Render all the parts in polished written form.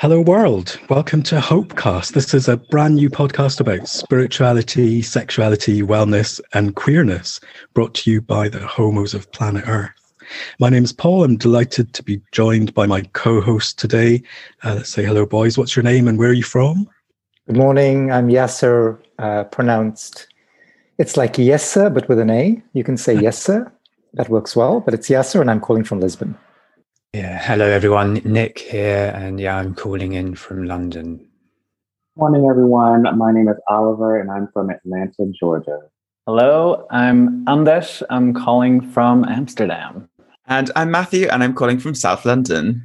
Hello world, welcome to HopeCast. This is a brand new podcast about spirituality, sexuality, wellness and queerness, brought to you by the Homos of planet Earth. My name's Paul. I'm delighted to be joined by my co-host today. Let's say hello boys, what's your name and where are you from? Good morning, I'm Yasser, pronounced, it's like Yesser but with an A. You can say Yesser, that works well, but it's Yasser and I'm calling from Lisbon. Yeah, hello everyone, Nick here, and yeah, I'm calling in from London. Morning everyone, my name is Oliver and I'm from Atlanta, Georgia. Hello, I'm Anders, I'm calling from Amsterdam. And I'm Matthew and I'm calling from South London.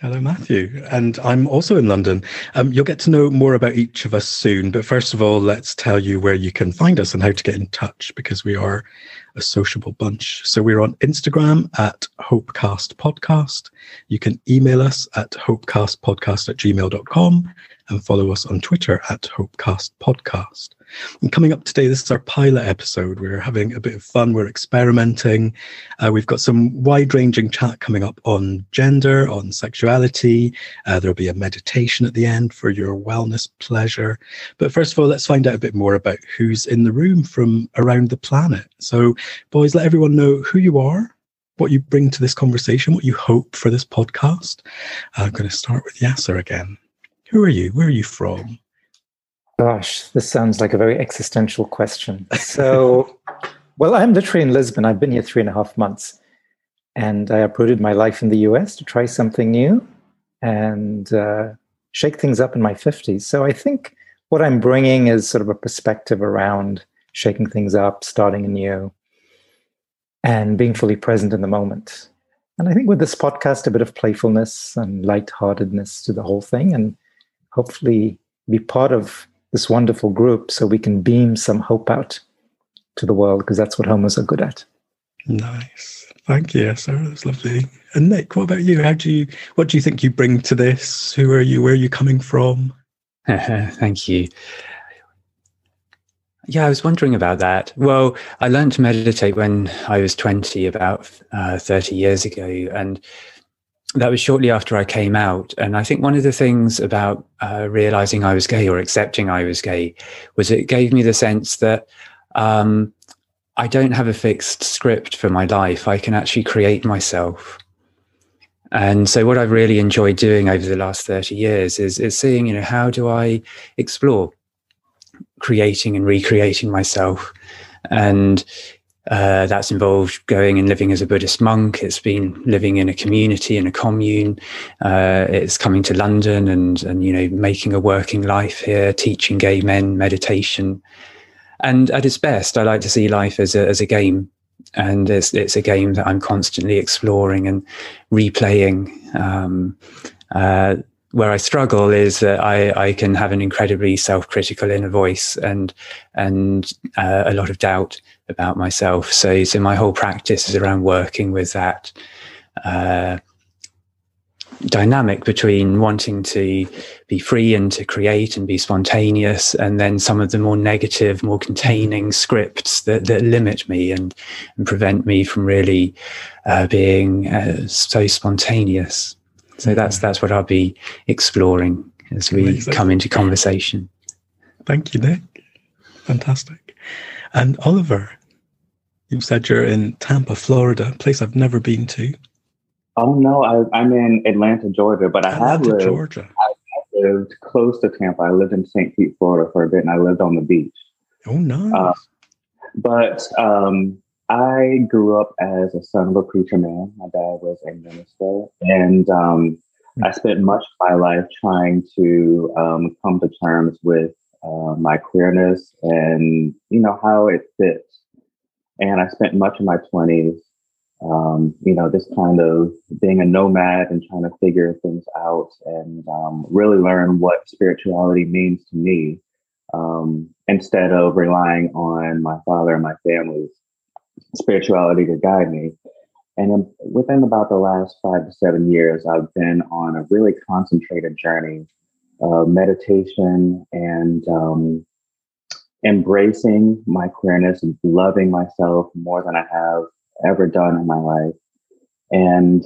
Hello Matthew, and I'm also in London. You'll get to know more about each of us soon, but first of all let's tell you where you can find us and how to get in touch, because we are a sociable bunch. So we're on Instagram at HopeCastPodcast. You can email us at hopecastpodcast@gmail.com and follow us on Twitter at HopeCastPodcast. And coming up today, this is our pilot episode. We're having a bit of fun. We're experimenting. We've got some wide-ranging chat coming up on gender, on sexuality. There'll be a meditation at the end for your wellness pleasure. But first of all, let's find out a bit more about who's in the room from around the planet. So boys, let everyone know who you are, what you bring to this conversation, what you hope for this podcast. I'm going to start with Yasser again. Who are you? Where are you from? Gosh, this sounds like a very existential question. So, well, I'm literally in Lisbon. I've been here 3.5 months and I uprooted my life in the US to try something new and shake things up in my 50s. So I think what I'm bringing is sort of a perspective around shaking things up, starting anew and being fully present in the moment. And I think with this podcast, a bit of playfulness and lightheartedness to the whole thing, and hopefully be part of this wonderful group so we can beam some hope out to the world, because that's what homos are good at. Nice. Thank you, Sarah. That's lovely. And Nick, what about you? What do you think you bring to this? Who are you? Where are you coming from? Thank you. Yeah, I was wondering about that. Well, I learned to meditate when I was 20, about 30 years ago. And that was shortly after I came out. And I think one of the things about realizing I was gay, or accepting I was gay, was it gave me the sense that I don't have a fixed script for my life. I can actually create myself. And so what I've really enjoyed doing over the last 30 years is seeing, you know, how do I explore creating and recreating myself? And that's involved going and living as a Buddhist monk. It's been living in a community, in a commune. It's coming to London and, you know, making a working life here, teaching gay men meditation. And at its best, I like to see life as a game. And it's a game that I'm constantly exploring and replaying. Where I struggle is that I can have an incredibly self-critical inner voice and a lot of doubt about myself. So my whole practice is around working with that dynamic between wanting to be free and to create and be spontaneous, and then some of the more negative, more containing scripts that limit me and prevent me from really being so spontaneous. So that's what I'll be exploring as we come into conversation. Thank you, Nick. Fantastic. And Oliver, you've said you're in Tampa, Florida, a place I've never been to. Oh, no, I'm in Atlanta, Georgia, but I have lived close to Tampa. I lived in St. Pete, Florida for a bit, and I lived on the beach. Oh, nice. I grew up as a son of a preacher man. My dad was a minister, and I spent much of my life trying to come to terms with my queerness and, you know, how it fits. And I spent much of my 20s, you know, just kind of being a nomad and trying to figure things out and really learn what spirituality means to me, instead of relying on my father and my family's spirituality to guide me. And within about the last 5 to 7 years, I've been on a really concentrated journey of meditation and embracing my queerness and loving myself more than I have ever done in my life, and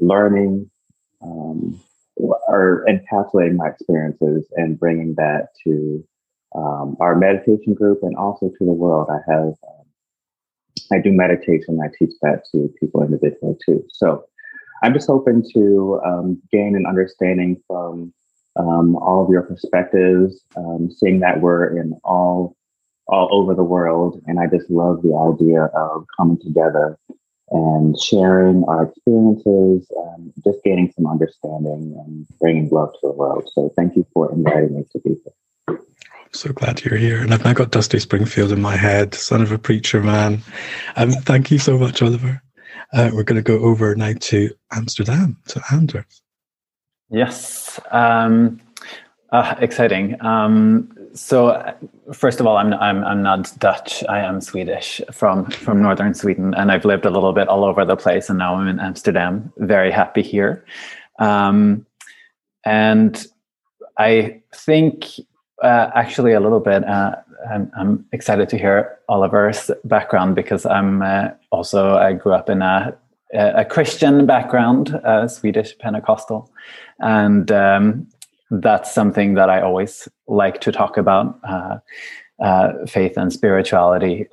learning or encapsulating my experiences and bringing that to our meditation group and also to the world. I have, I do meditation. I teach that to people individually too. So I'm just hoping to gain an understanding from all of your perspectives, seeing that we're in all over the world. And I just love the idea of coming together and sharing our experiences, just gaining some understanding and bringing love to the world. So thank you for inviting me to be here. I'm so glad you're here. And I've now got Dusty Springfield in my head, son of a preacher man. Thank you so much, Oliver. We're going to go over now to Amsterdam, to Anders. Yes. Exciting. So first of all, I'm not Dutch. I am Swedish from Northern Sweden, and I've lived a little bit all over the place, and now I'm in Amsterdam. Very happy here. And I think actually a little bit, I'm excited to hear Oliver's background, because I'm I grew up in a Christian background, Swedish Pentecostal. And that's something that I always like to talk about, faith and spirituality,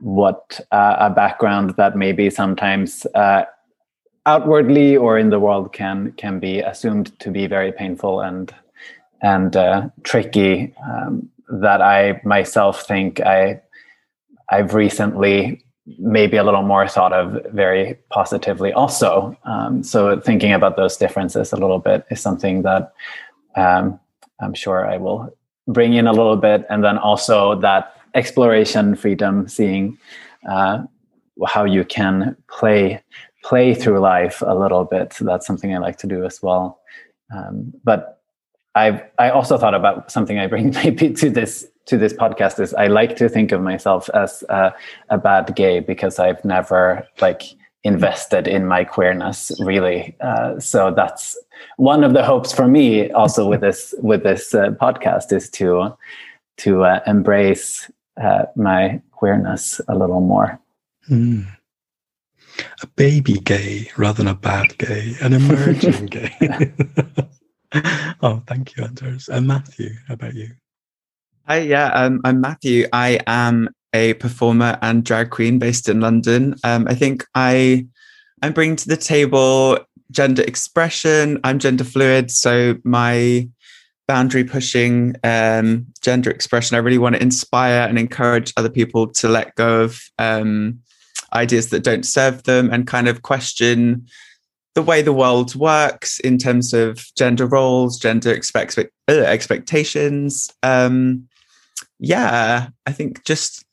what a background that maybe sometimes outwardly or in the world can be assumed to be very painful and tricky, that I myself think I've recently maybe a little more thought of very positively also. So thinking about those differences a little bit is something that I'm sure I will bring in a little bit. And then also that exploration, freedom, seeing how you can play through life a little bit. So that's something I like to do as well. But I also thought about something I bring maybe to this podcast is I like to think of myself as a bad gay, because I've never invested in my queerness really. So that's one of the hopes for me also with this podcast is to embrace my queerness a little more. Mm. A baby gay rather than a bad gay, an emerging gay. Oh, thank you, Anders. And Matthew, how about you? Hi, yeah, I'm Matthew. I am a performer and drag queen based in London. I think I'm bringing to the table gender expression. I'm gender fluid, so my boundary pushing gender expression, I really want to inspire and encourage other people to let go of ideas that don't serve them and kind of question the way the world works in terms of gender roles, gender expectations. I think just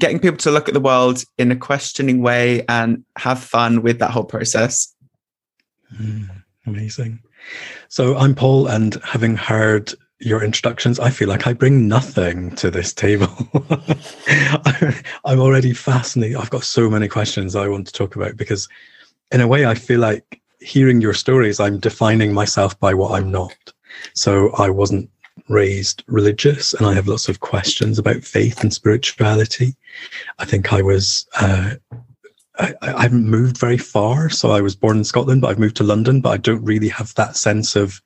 getting people to look at the world in a questioning way and have fun with that whole process. Amazing. So I'm Paul, and having heard your introductions, I feel like I bring nothing to this table. I'm already fascinated. I've got so many questions I want to talk about, because in a way I feel like hearing your stories, I'm defining myself by what I'm not. So I wasn't raised religious, and I have lots of questions about faith and spirituality. I think I was, I haven't moved very far. So I was born in Scotland, but I've moved to London, but I don't really have that sense of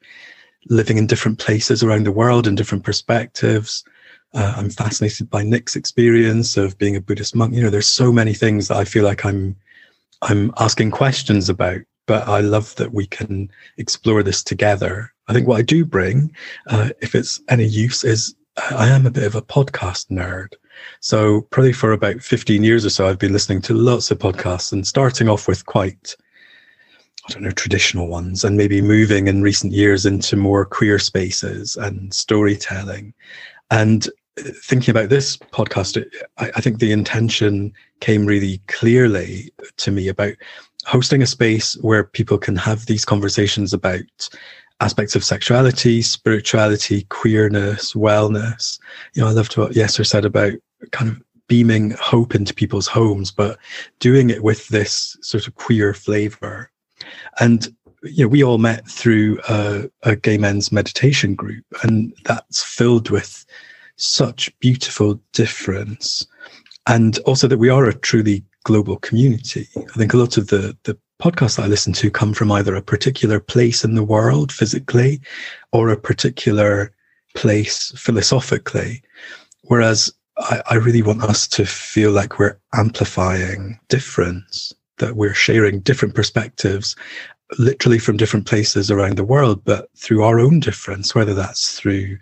living in different places around the world and different perspectives. I'm fascinated by Nick's experience of being a Buddhist monk. You know, there's so many things that I feel like I'm asking questions about, but I love that we can explore this together. I think what I do bring, if it's any use, is I am a bit of a podcast nerd. So probably for about 15 years or so, I've been listening to lots of podcasts, and starting off with quite, I don't know, traditional ones, and maybe moving in recent years into more queer spaces and storytelling. And thinking about this podcast, I think the intention came really clearly to me about hosting a space where people can have these conversations about aspects of sexuality, spirituality, queerness, wellness. You know, I loved what Yasser said about kind of beaming hope into people's homes, but doing it with this sort of queer flavor. And you know, we all met through a gay men's meditation group, and that's filled with such beautiful difference, and also that we are a truly global community. I think a lot of the podcasts that I listen to come from either a particular place in the world physically or a particular place philosophically, whereas I really want us to feel like we're amplifying difference, that we're sharing different perspectives, literally from different places around the world, but through our own difference, whether that's through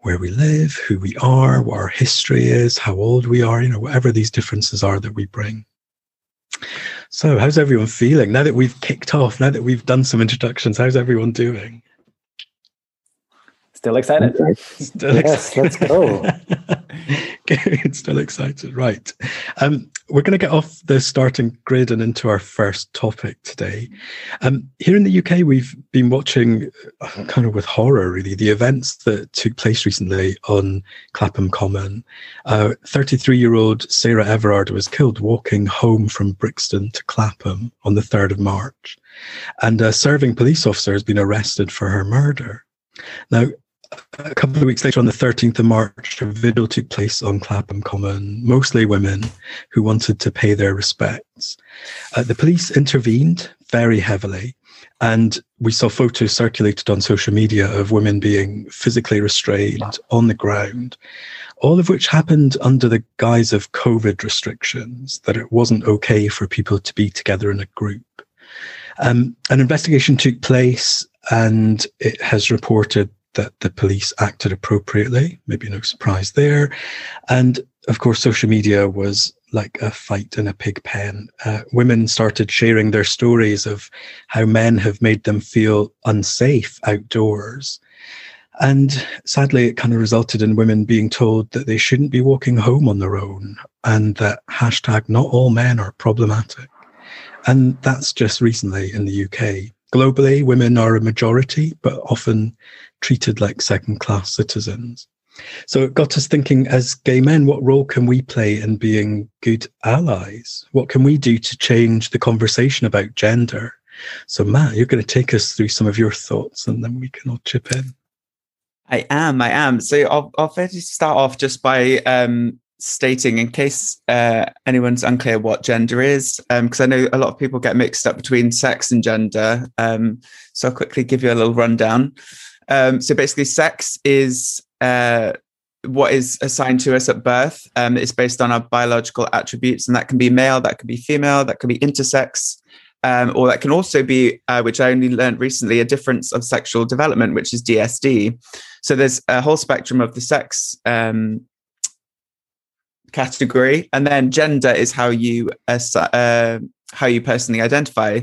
where we live, who we are, what our history is, how old we are, you know, whatever these differences are that we bring. So how's everyone feeling? Now that we've kicked off, now that we've done some introductions, how's everyone doing? Still excited. Still yes, excited. Let's go. Good, still excited. Right. We're going to get off the starting grid and into our first topic today. Here in the UK, we've been watching, kind of with horror really, the events that took place recently on Clapham Common. 33-year-old Sarah Everard was killed walking home from Brixton to Clapham on the 3rd of March. And a serving police officer has been arrested for her murder. Now, a couple of weeks later, on the 13th of March, a vigil took place on Clapham Common, mostly women who wanted to pay their respects. The police intervened very heavily, and we saw photos circulated on social media of women being physically restrained on the ground, all of which happened under the guise of COVID restrictions, that it wasn't okay for people to be together in a group. An investigation took place, and it has reported that the police acted appropriately, maybe no surprise there. And of course, social media was like a fight in a pig pen. Women started sharing their stories of how men have made them feel unsafe outdoors. And sadly, it kind of resulted in women being told that they shouldn't be walking home on their own, and that hashtag not all men are problematic. And that's just recently in the UK. Globally, women are a majority, but often treated like second-class citizens. So it got us thinking, as gay men, what role can we play in being good allies? What can we do to change the conversation about gender? So Matt, you're going to take us through some of your thoughts, and then we can all chip in. I am. So I'll start off just by stating, in case anyone's unclear what gender is, because I know a lot of people get mixed up between sex and gender, so I'll quickly give you a little rundown. So basically, sex is what is assigned to us at birth. It's based on our biological attributes, and that can be male, that can be female, that can be intersex, or that can also be, which I only learned recently, a difference of sexual development, which is DSD. So there's a whole spectrum of the sex category, and then gender is how you personally identify.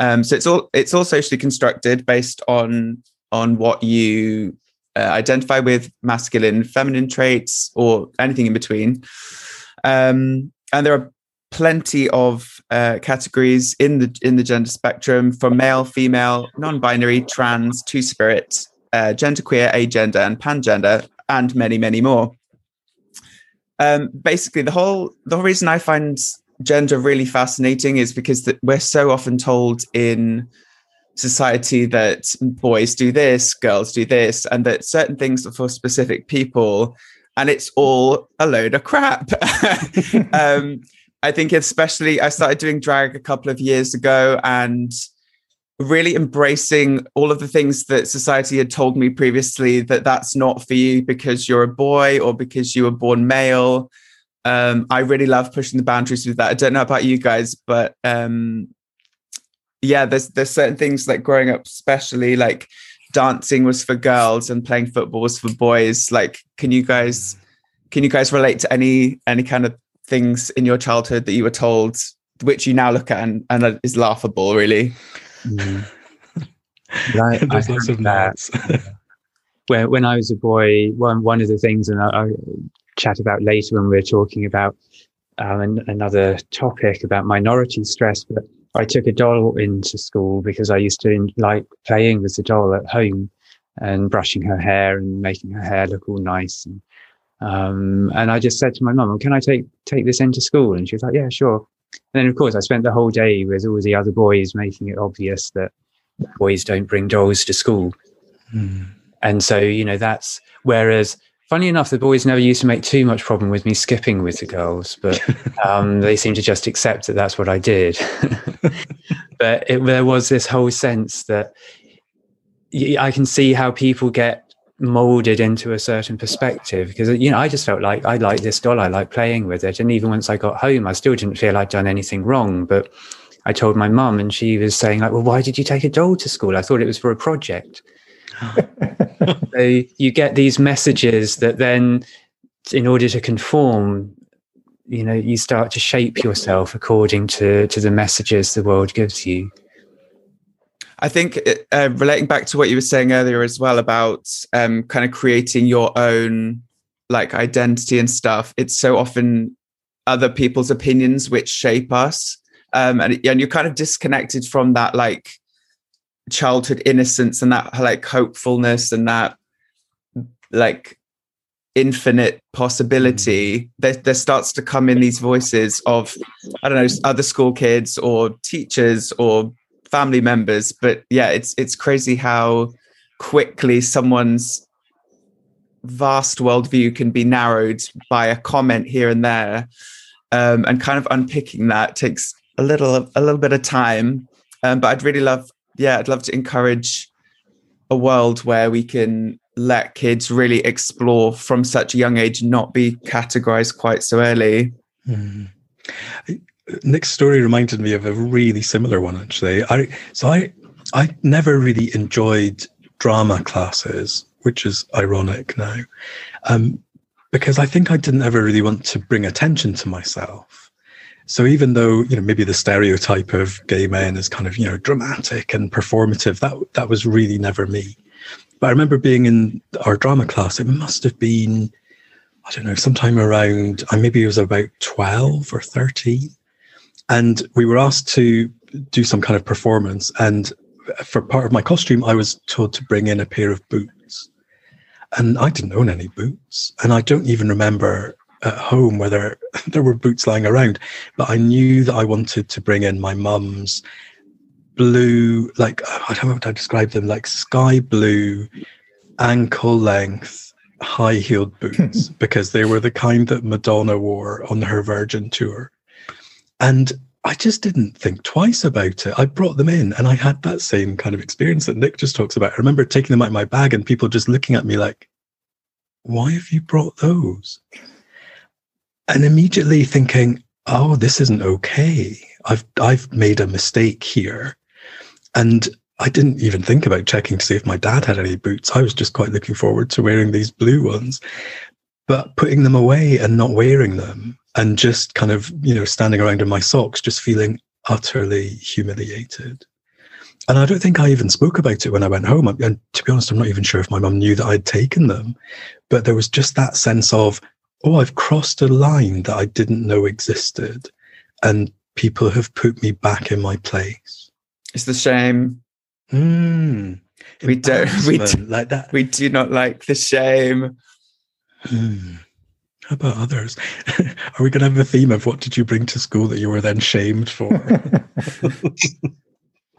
So it's all socially constructed based on what you identify with, masculine, feminine traits, or anything in between. And there are plenty of categories in the gender spectrum, from male, female, non-binary, trans, two-spirit, genderqueer, agender, and pangender, and many, many more. Basically, the whole reason I find gender really fascinating is because we're so often told in society that boys do this, girls do this, and that certain things are for specific people, and it's all a load of crap. I think especially I started doing drag a couple of years ago, and really embracing all of the things that society had told me previously, that that's not for you because you're a boy or because you were born male. I really love pushing the boundaries with that. I don't know about you guys, but yeah, there's certain things, like growing up, especially like dancing was for girls and playing football was for boys. Like, can you guys relate to any kind of things in your childhood that you were told, which you now look at and is laughable, really? Mm. Like, I heard that where when I was a boy, one of the things, and I'll chat about later when we're talking about another topic about minority stress, but I took a doll into school because I used to like playing with the doll at home and brushing her hair and making her hair look all nice, and I just said to my mum, well, can I take this into school? And she was like, yeah, sure. And then, of course, I spent the whole day with all the other boys, making it obvious that boys don't bring dolls to school. Mm. And so, you know, that's, whereas Funny enough, the boys never used to make too much problem with me skipping with the girls, but they seemed to just accept that that's what I did. But there was this whole sense that I can see how people get molded into a certain perspective, because, you know, I just felt like I liked this doll, I liked playing with it. And even once I got home, I still didn't feel I'd done anything wrong. But I told my mum, and she was saying, like, well, why did you take a doll to school? I thought it was for a project. So you get these messages that then, in order to conform, you know, you start to shape yourself according to the messages the world gives you. I think relating back to what you were saying earlier as well about kind of creating your own like identity and stuff, it's so often other people's opinions which shape us. And you're kind of disconnected from that like childhood innocence and that like hopefulness and that like infinite possibility. There starts to come in these voices of, I don't know, other school kids or teachers or family members. But yeah, it's crazy how quickly someone's vast worldview can be narrowed by a comment here and there. And kind of unpicking that takes a little bit of time. But I'd love to encourage a world where we can let kids really explore from such a young age, not be categorized quite so early. Mm. Nick's story reminded me of a really similar one, actually. I never really enjoyed drama classes, which is ironic now, because I think I didn't ever really want to bring attention to myself. So even though, you know, maybe the stereotype of gay men is kind of, you know, dramatic and performative, that was really never me. But I remember being in our drama class. It must have been, I don't know, sometime around, maybe it was about 12 or 13. And we were asked to do some kind of performance. And for part of my costume, I was told to bring in a pair of boots. And I didn't own any boots. And I don't even remember at home whether there were boots lying around, but I knew that I wanted to bring in my mum's blue, like, I don't know how to describe them, like sky blue, ankle length, high heeled boots, because they were the kind that Madonna wore on her Virgin tour. And I just didn't think twice about it. I brought them in and I had that same kind of experience that Nick just talks about. I remember taking them out of my bag and people just looking at me like, why have you brought those? And immediately thinking, oh, this isn't okay. I've made a mistake here. And I didn't even think about checking to see if my dad had any boots. I was just quite looking forward to wearing these blue ones. But putting them away and not wearing them and just kind of, you know, standing around in my socks, just feeling utterly humiliated. And I don't think I even spoke about it when I went home. And to be honest, I'm not even sure if my mum knew that I'd taken them. But there was just that sense of, oh, I've crossed a line that I didn't know existed, and people have put me back in my place. It's the shame. Mm. We do not like the shame. Mm. How about others? Are we going to have a theme of what did you bring to school that you were then shamed for?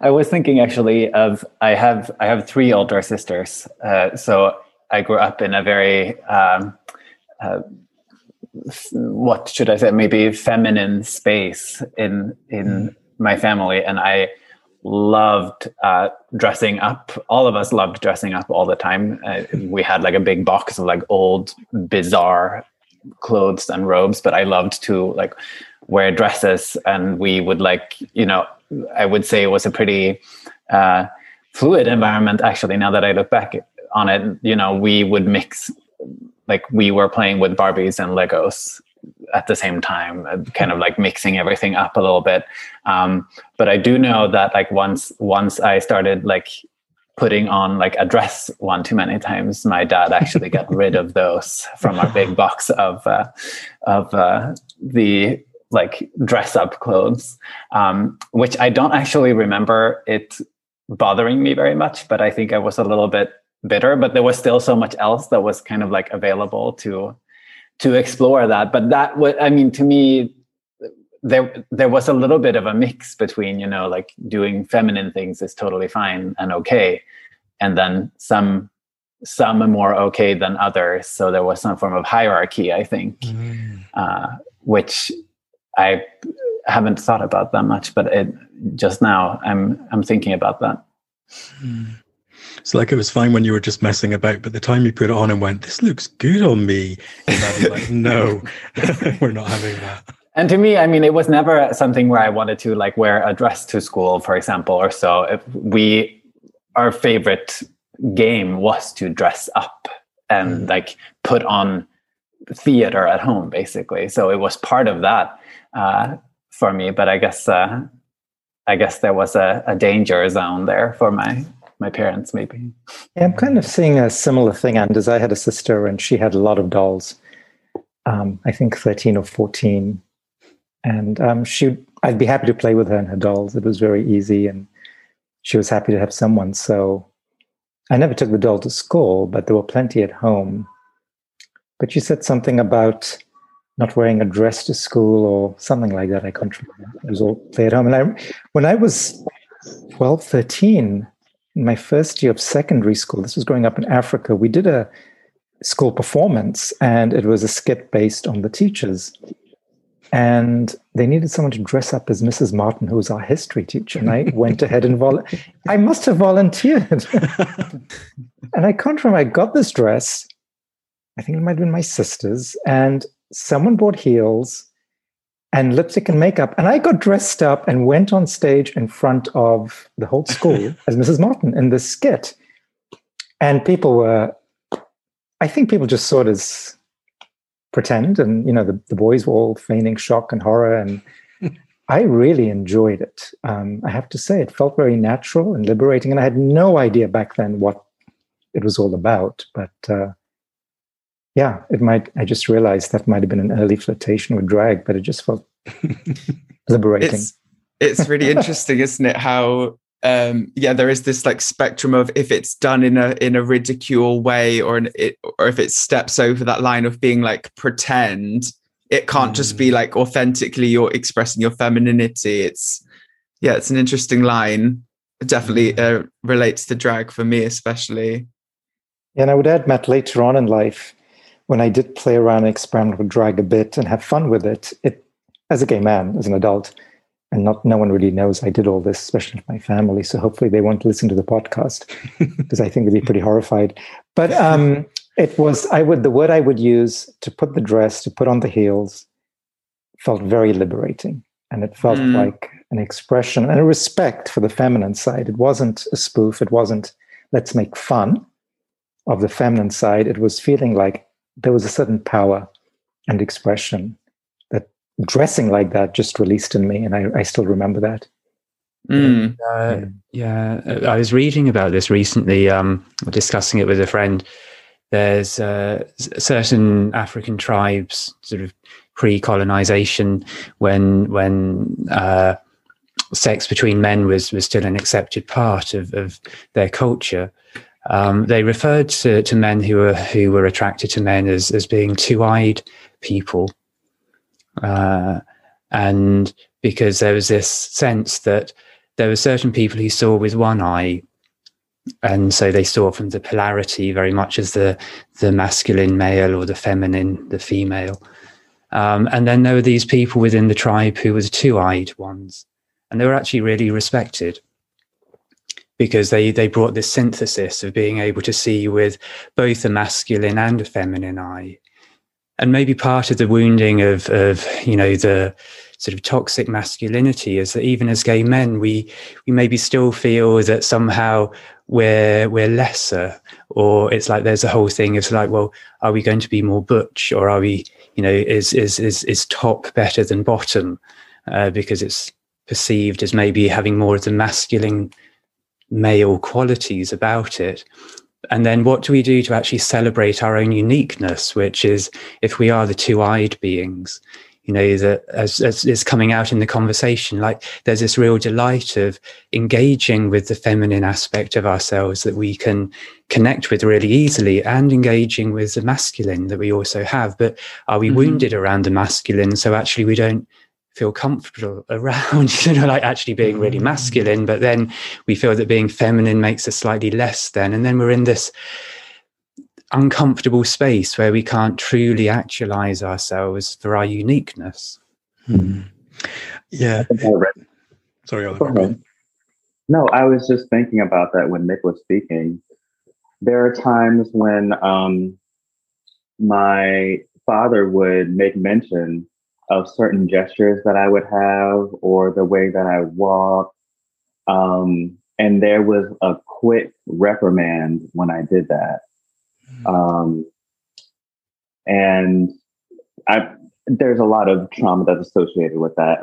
I was thinking actually of, I have three older sisters. So I grew up in a very, what should I say, maybe feminine space in my family. And I loved dressing up. All of us loved dressing up all the time. We had like a big box of like old, bizarre clothes and robes, but I loved to like wear dresses. And we would like, you know, I would say it was a pretty fluid environment, actually, now that I look back on it. You know, we would mix, like we were playing with Barbies and Legos at the same time, kind of like mixing everything up a little bit. But I do know that like once I started like putting on like a dress one too many times, my dad actually got rid of those from our big box of the like dress up clothes, which I don't actually remember it bothering me very much, but I think I was a little bit bitter. But there was still so much else that was kind of like available to explore that. But that was, I mean, to me, there was a little bit of a mix between, you know, like doing feminine things is totally fine and okay. And then some some are more okay than others. So there was some form of hierarchy, I think, which I haven't thought about that much, but just now I'm thinking about that. So like it was fine when you were just messing about, but the time you put it on and went, this looks good on me. And I was like, no, we're not having that. And to me, I mean, it was never something where I wanted to like wear a dress to school, for example, or so. Our favorite game was to dress up and like put on theater at home, basically. So it was part of that for me. But I guess there was a danger zone there for my parents, maybe. Yeah, I'm kind of seeing a similar thing, Anders. I had a sister and she had a lot of dolls. I think 13 or 14. And I'd be happy to play with her and her dolls. It was very easy and she was happy to have someone. So I never took the doll to school, but there were plenty at home. But you said something about not wearing a dress to school or something like that. I can't remember. It was all play at home. And when I was 12, 13, in my first year of secondary school, this was growing up in Africa, we did a school performance and it was a skit based on the teachers. And they needed someone to dress up as Mrs. Martin, who was our history teacher. And I went ahead and I must have volunteered. And I can't remember, I got this dress. I think it might have been my sister's. And someone bought heels and lipstick and makeup. And I got dressed up and went on stage in front of the whole school as Mrs. Martin in this skit. And people just saw it as pretend, and you know, the boys were all feigning shock and horror, and I really enjoyed it. I have to say, it felt very natural and liberating, and I had no idea back then what it was all about, but I just realized that might have been an early flirtation with drag, but it just felt liberating. It's really interesting, isn't it, how there is this like spectrum of if it's done in a ridicule way or if it steps over that line of being like pretend, it can't just be like authentically you're expressing your femininity. It's an interesting line. It definitely relates to drag for me, especially. And I would add, Matt, later on in life, when I did play around and experiment with drag a bit and have fun with it, as a gay man, as an adult, and no one really knows I did all this, especially my family. So hopefully they won't listen to the podcast because I think they'd be pretty horrified. But the word I would use to put the dress, to put on the heels, felt very liberating. And it felt like an expression and a respect for the feminine side. It wasn't a spoof. It wasn't, let's make fun of the feminine side. It was feeling like there was a certain power and expression dressing like that just released in me, and I still remember that. I was reading about this recently, discussing it with a friend. There's certain African tribes, sort of pre-colonization, when sex between men was still an accepted part of their culture. They referred to men who were attracted to men as being two-eyed people. And because there was this sense that there were certain people who saw with one eye, and so they saw from the polarity very much as the masculine male or the feminine, the female. And then there were these people within the tribe who were the two-eyed ones, and they were actually really respected because they brought this synthesis of being able to see with both a masculine and a feminine eye. And maybe part of the wounding of you know, the sort of toxic masculinity is that even as gay men, we maybe still feel that somehow we're lesser, or it's like there's a whole thing. It's like, well, are we going to be more butch, or are we, you know, is top better than bottom because it's perceived as maybe having more of the masculine male qualities about it. And then what do we do to actually celebrate our own uniqueness, which is if we are the two-eyed beings, you know, that as is coming out in the conversation, like there's this real delight of engaging with the feminine aspect of ourselves that we can connect with really easily, and engaging with the masculine that we also have. But are we wounded around the masculine? So actually we don't feel comfortable around, you know, like actually being really masculine, but then we feel that being feminine makes us slightly less than, and then we're in this uncomfortable space where we can't truly actualize ourselves for our uniqueness. Hmm. Yeah. Sorry, Oliver. No, I was just thinking about that when Nick was speaking. There are times when my father would make mention of certain gestures that I would have or the way that I would walk. And there was a quick reprimand when I did that. And there's a lot of trauma that's associated with that.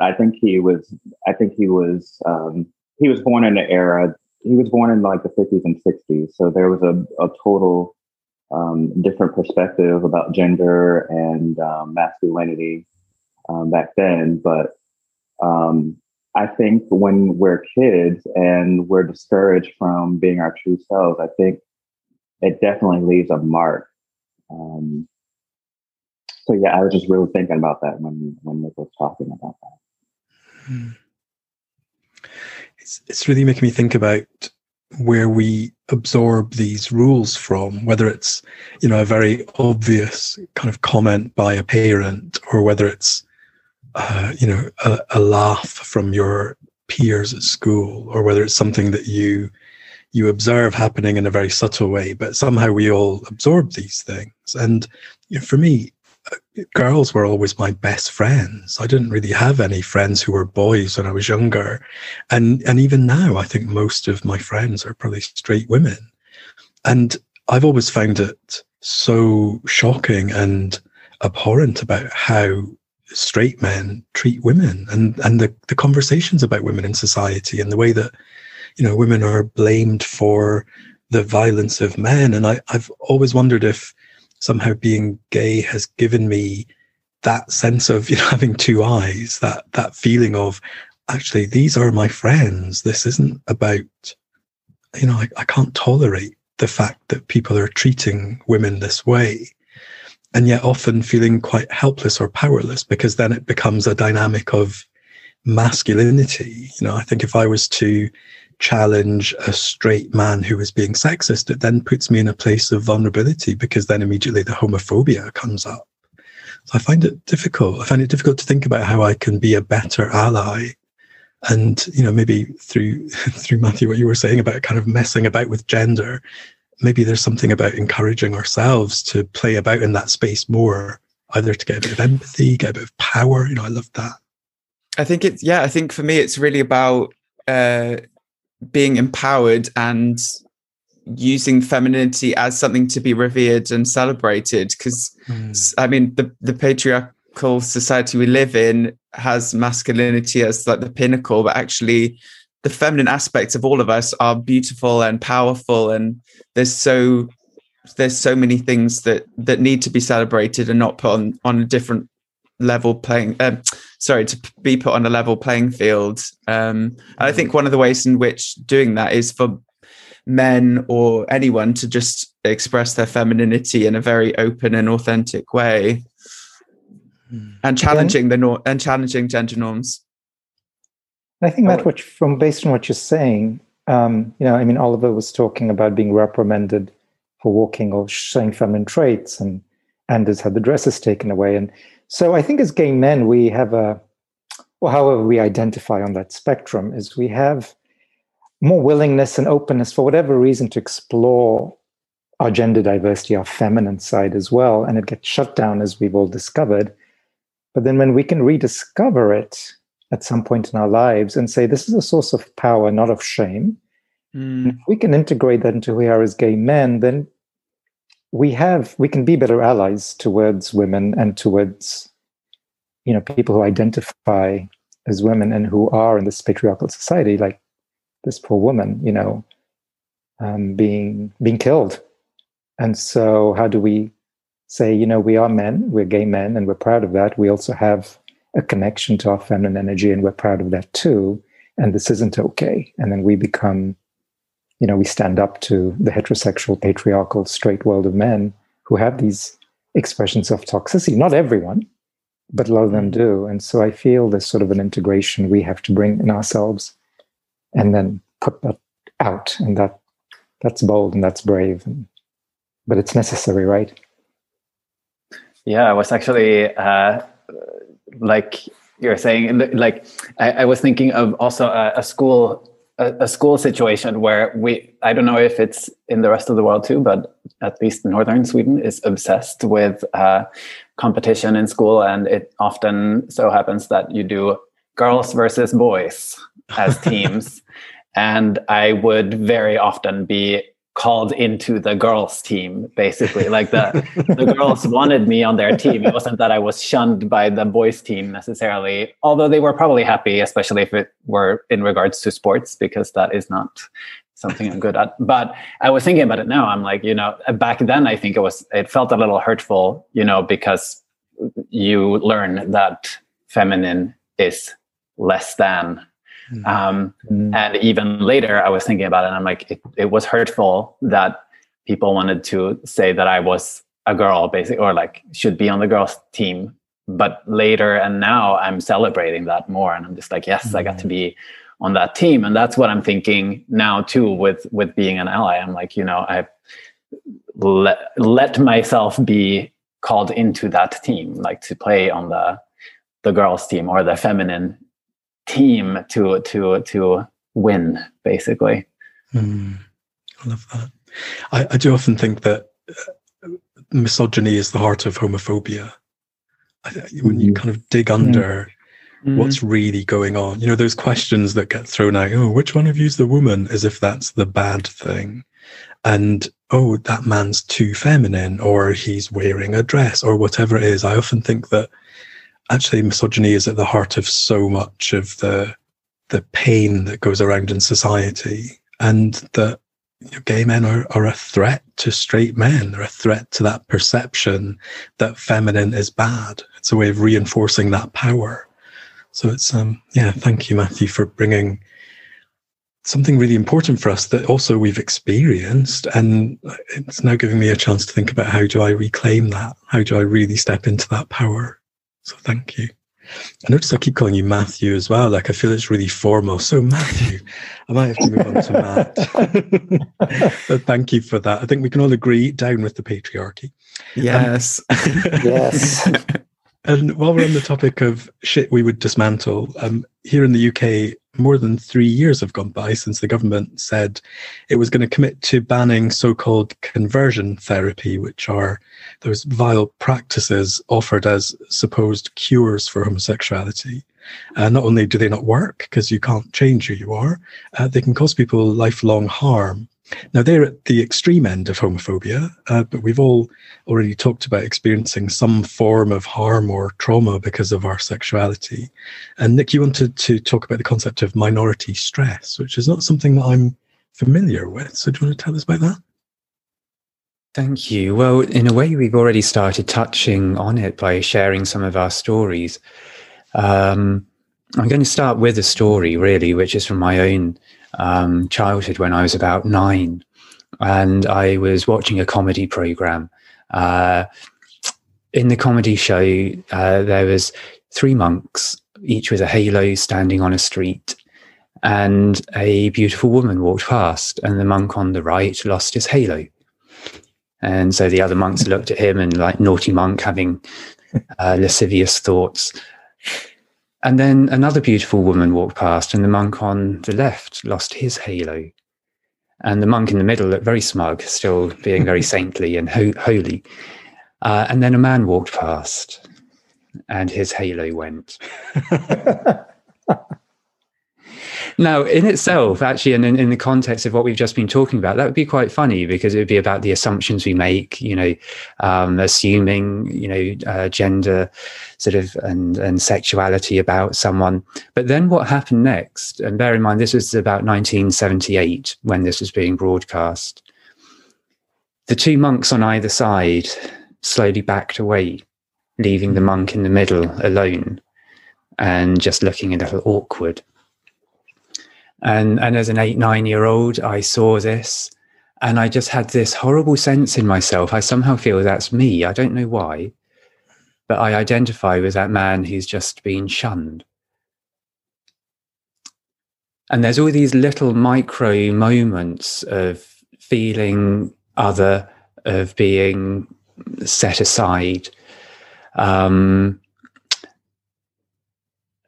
He was born in an era, he was born in like the 50s and 60s. So there was a total different perspective about gender and masculinity back then. But I think when we're kids and we're discouraged from being our true selves, I think it definitely leaves a mark. So yeah, I was just really thinking about that when Nick was talking about that. Mm. It's really making me think about where we absorb these rules from, whether it's, you know, a very obvious kind of comment by a parent, or whether it's, you know, a laugh from your peers at school, or whether it's something that you observe happening in a very subtle way, but somehow we all absorb these things. And you know, for me, girls were always my best friends. I didn't really have any friends who were boys when I was younger. And even now, I think most of my friends are probably straight women. And I've always found it so shocking and abhorrent about how straight men treat women and the conversations about women in society and the way that, you know, women are blamed for the violence of men. And I've always wondered if somehow being gay has given me that sense of, you know, having two eyes, that feeling of actually, these are my friends. This isn't about, you know, I can't tolerate the fact that people are treating women this way. And yet often feeling quite helpless or powerless, because then it becomes a dynamic of masculinity. You know, I think if I was to challenge a straight man who is being sexist, it then puts me in a place of vulnerability, because then immediately the homophobia comes up. So I find it difficult. I find it difficult to think about how I can be a better ally. And, you know, maybe through Matthew, what you were saying about kind of messing about with gender, maybe there's something about encouraging ourselves to play about in that space more, either to get a bit of empathy, get a bit of power. You know, I love that. I think it's, yeah, I think for me, it's really about being empowered and using femininity as something to be revered and celebrated. Because I mean, the patriarchal society we live in has masculinity as like the pinnacle, but actually the feminine aspects of all of us are beautiful and powerful. And there's so many things that need to be celebrated and not put on a different level playing, to be put on a level playing field. And I think one of the ways in which doing that is for men or anyone to just express their femininity in a very open and authentic way, and challenging challenging gender norms. I think that based on what you're saying, you know, I mean, Oliver was talking about being reprimanded for walking or showing feminine traits, and Anders had the dresses taken away. And so I think as gay men, we have however we identify on that spectrum, is we have more willingness and openness for whatever reason to explore our gender diversity, our feminine side as well. And it gets shut down, as we've all discovered. But then when we can rediscover it at some point in our lives and say, this is a source of power, not of shame. Mm. If we can integrate that into who we are as gay men, then we can be better allies towards women and towards, you know, people who identify as women and who are in this patriarchal society, like this poor woman, you know, being killed. And so how do we say, you know, we are men, we're gay men, and we're proud of that. We also have a connection to our feminine energy, and we're proud of that too. And this isn't okay. And then we become, you know, we stand up to the heterosexual, patriarchal, straight world of men who have these expressions of toxicity. Not everyone, but a lot of them do. And so I feel there's sort of an integration we have to bring in ourselves and then put that out. And that's bold and that's brave. And but it's necessary, right? Yeah, I was actually like you're saying, and like I was thinking of also a school situation where I don't know if it's in the rest of the world too, but at least Northern Sweden is obsessed with competition in school, and it often so happens that you do girls versus boys as teams. And I would very often be called into the girls team, basically. Like the girls wanted me on their team. It wasn't that I was shunned by the boys team necessarily, although they were probably happy, especially if it were in regards to sports, because that is not something I'm good at. But I was thinking about it now. I'm like, you know, back then I think it felt a little hurtful, you know, because you learn that feminine is less than. And even later I was thinking about it, and I'm like, it was hurtful that people wanted to say that I was a girl, basically, or like should be on the girls team. But later and now I'm celebrating that more. And I'm just like, yes, I got to be on that team. And that's what I'm thinking now too, with being an ally. I'm like, you know, I've let myself be called into that team, like to play on the girls team or the feminine team to win, basically. I love that. I do often think that misogyny is the heart of homophobia. When you kind of dig under what's really going on, you know, those questions that get thrown out, oh, which one of you is the woman, as if that's the bad thing, and oh, that man's too feminine, or he's wearing a dress, or whatever it is. I often think that actually misogyny is at the heart of so much of the pain that goes around in society, and that, you know, gay men are a threat to straight men. They're a threat to that perception that feminine is bad. It's a way of reinforcing that power. So it's, yeah, thank you, Matthew, for bringing something really important for us that also we've experienced. And it's now giving me a chance to think about, how do I reclaim that? How do I really step into that power? So thank you. I notice I keep calling you Matthew as well. Like, I feel it's really formal. So Matthew, I might have to move on to Matt. But thank you for that. I think we can all agree, down with the patriarchy. Yes. Yes. And while we're on the topic of shit we would dismantle, here in the UK, more than 3 years have gone by since the government said it was going to commit to banning so-called conversion therapy, which are those vile practices offered as supposed cures for homosexuality. Not only do they not work, because you can't change who you are, they can cause people lifelong harm. Now, they're at the extreme end of homophobia, but we've all already talked about experiencing some form of harm or trauma because of our sexuality. And Nick, you wanted to talk about the concept of minority stress, which is not something that I'm familiar with. So do you want to tell us about that? Thank you. Well, in a way, we've already started touching on it by sharing some of our stories. I'm going to start with a story, really, which is from my own childhood, when I was about 9, and I was watching a comedy program. In the comedy show, there was 3 monks, each with a halo, standing on a street, and a beautiful woman walked past, and the monk on the right lost his halo. And so the other monks looked at him and, like, naughty monk, having lascivious thoughts. And then another beautiful woman walked past, and the monk on the left lost his halo. And the monk in the middle looked very smug, still being very saintly and holy. And then a man walked past, and his halo went. Now, in itself, actually, and in the context of what we've just been talking about, that would be quite funny, because it would be about the assumptions we make, you know, assuming, you know, gender sort of and sexuality about someone. But then what happened next, and bear in mind, this was about 1978 when this was being broadcast. The 2 monks on either side slowly backed away, leaving the monk in the middle alone and just looking a little awkward. And as an 8-9-year-old, I saw this, and I just had this horrible sense in myself. I somehow feel that's me. I don't know why, but I identify with that man who's just been shunned. And there's all these little micro moments of feeling other, of being set aside.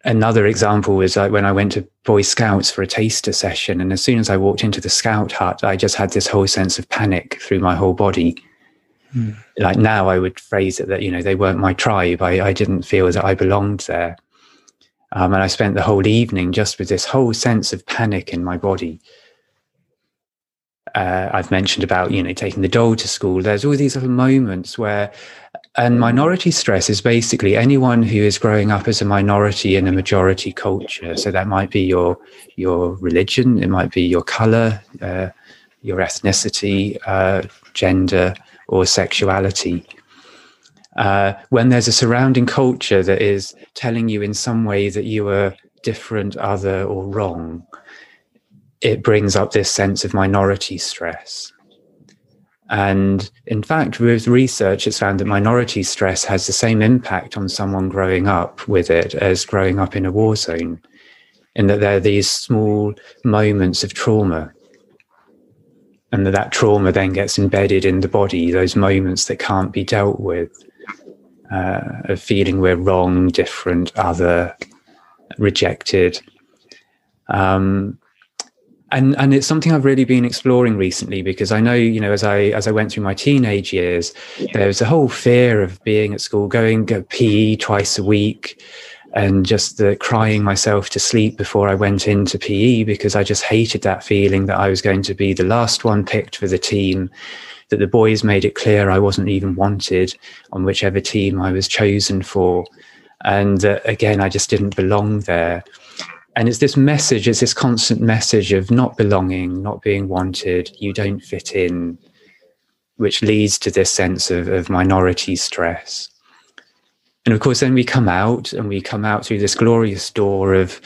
Another example is like when I went to Boy Scouts for a taster session, and as soon as I walked into the Scout hut, I just had this whole sense of panic through my whole body. Mm. Like now I would phrase it that, you know, they weren't my tribe. I didn't feel that I belonged there. And I spent the whole evening just with this whole sense of panic in my body. I've mentioned about, you know, taking the dog to school. There's all these little moments where, and minority stress is basically anyone who is growing up as a minority in a majority culture. So that might be your religion, it might be your color, your ethnicity, gender, or sexuality. When there's a surrounding culture that is telling you in some way that you are different, other, or wrong, it brings up this sense of minority stress. And in fact, with research, it's found that minority stress has the same impact on someone growing up with it as growing up in a war zone, in that there are these small moments of trauma, and that trauma then gets embedded in the body, those moments that can't be dealt with, of feeling we're wrong, different, other, rejected. And it's something I've really been exploring recently, because I know, you know, as I went through my teenage years, there was a whole fear of being at school, going to PE twice a week, and just the crying myself to sleep before I went into PE, because I just hated that feeling that I was going to be the last one picked for the team, that the boys made it clear I wasn't even wanted on whichever team I was chosen for. And again, I just didn't belong there. And it's this message, it's this constant message of not belonging, not being wanted, you don't fit in, which leads to this sense of minority stress. And of course, then we come out through this glorious door of,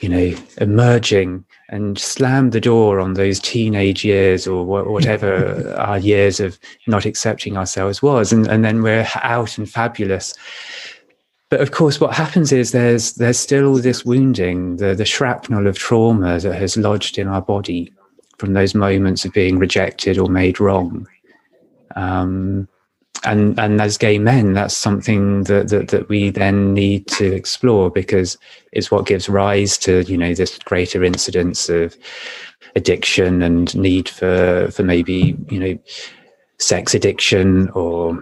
you know, emerging, and slam the door on those teenage years or whatever our years of not accepting ourselves was. And then we're out and fabulous. But of course, what happens is there's still this wounding, the shrapnel of trauma that has lodged in our body from those moments of being rejected or made wrong. And as gay men, that's something that we then need to explore, because it's what gives rise to, you know, this greater incidence of addiction and need for maybe, you know, sex addiction or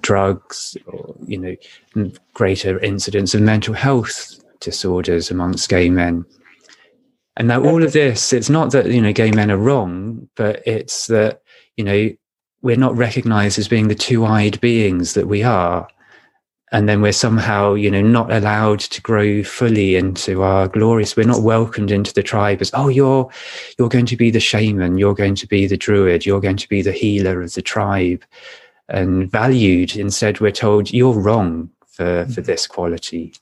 drugs, or, you know, greater incidence of mental health disorders amongst gay men. And now all of this, it's not that, you know, gay men are wrong, but it's that, you know, we're not recognized as being the two-eyed beings that we are. And then we're somehow, you know, not allowed to grow fully into our glorious. We're not welcomed into the tribe as, oh, you're going to be the shaman, you're going to be the druid, you're going to be the healer of the tribe, and valued. Instead, we're told you're wrong for this quality.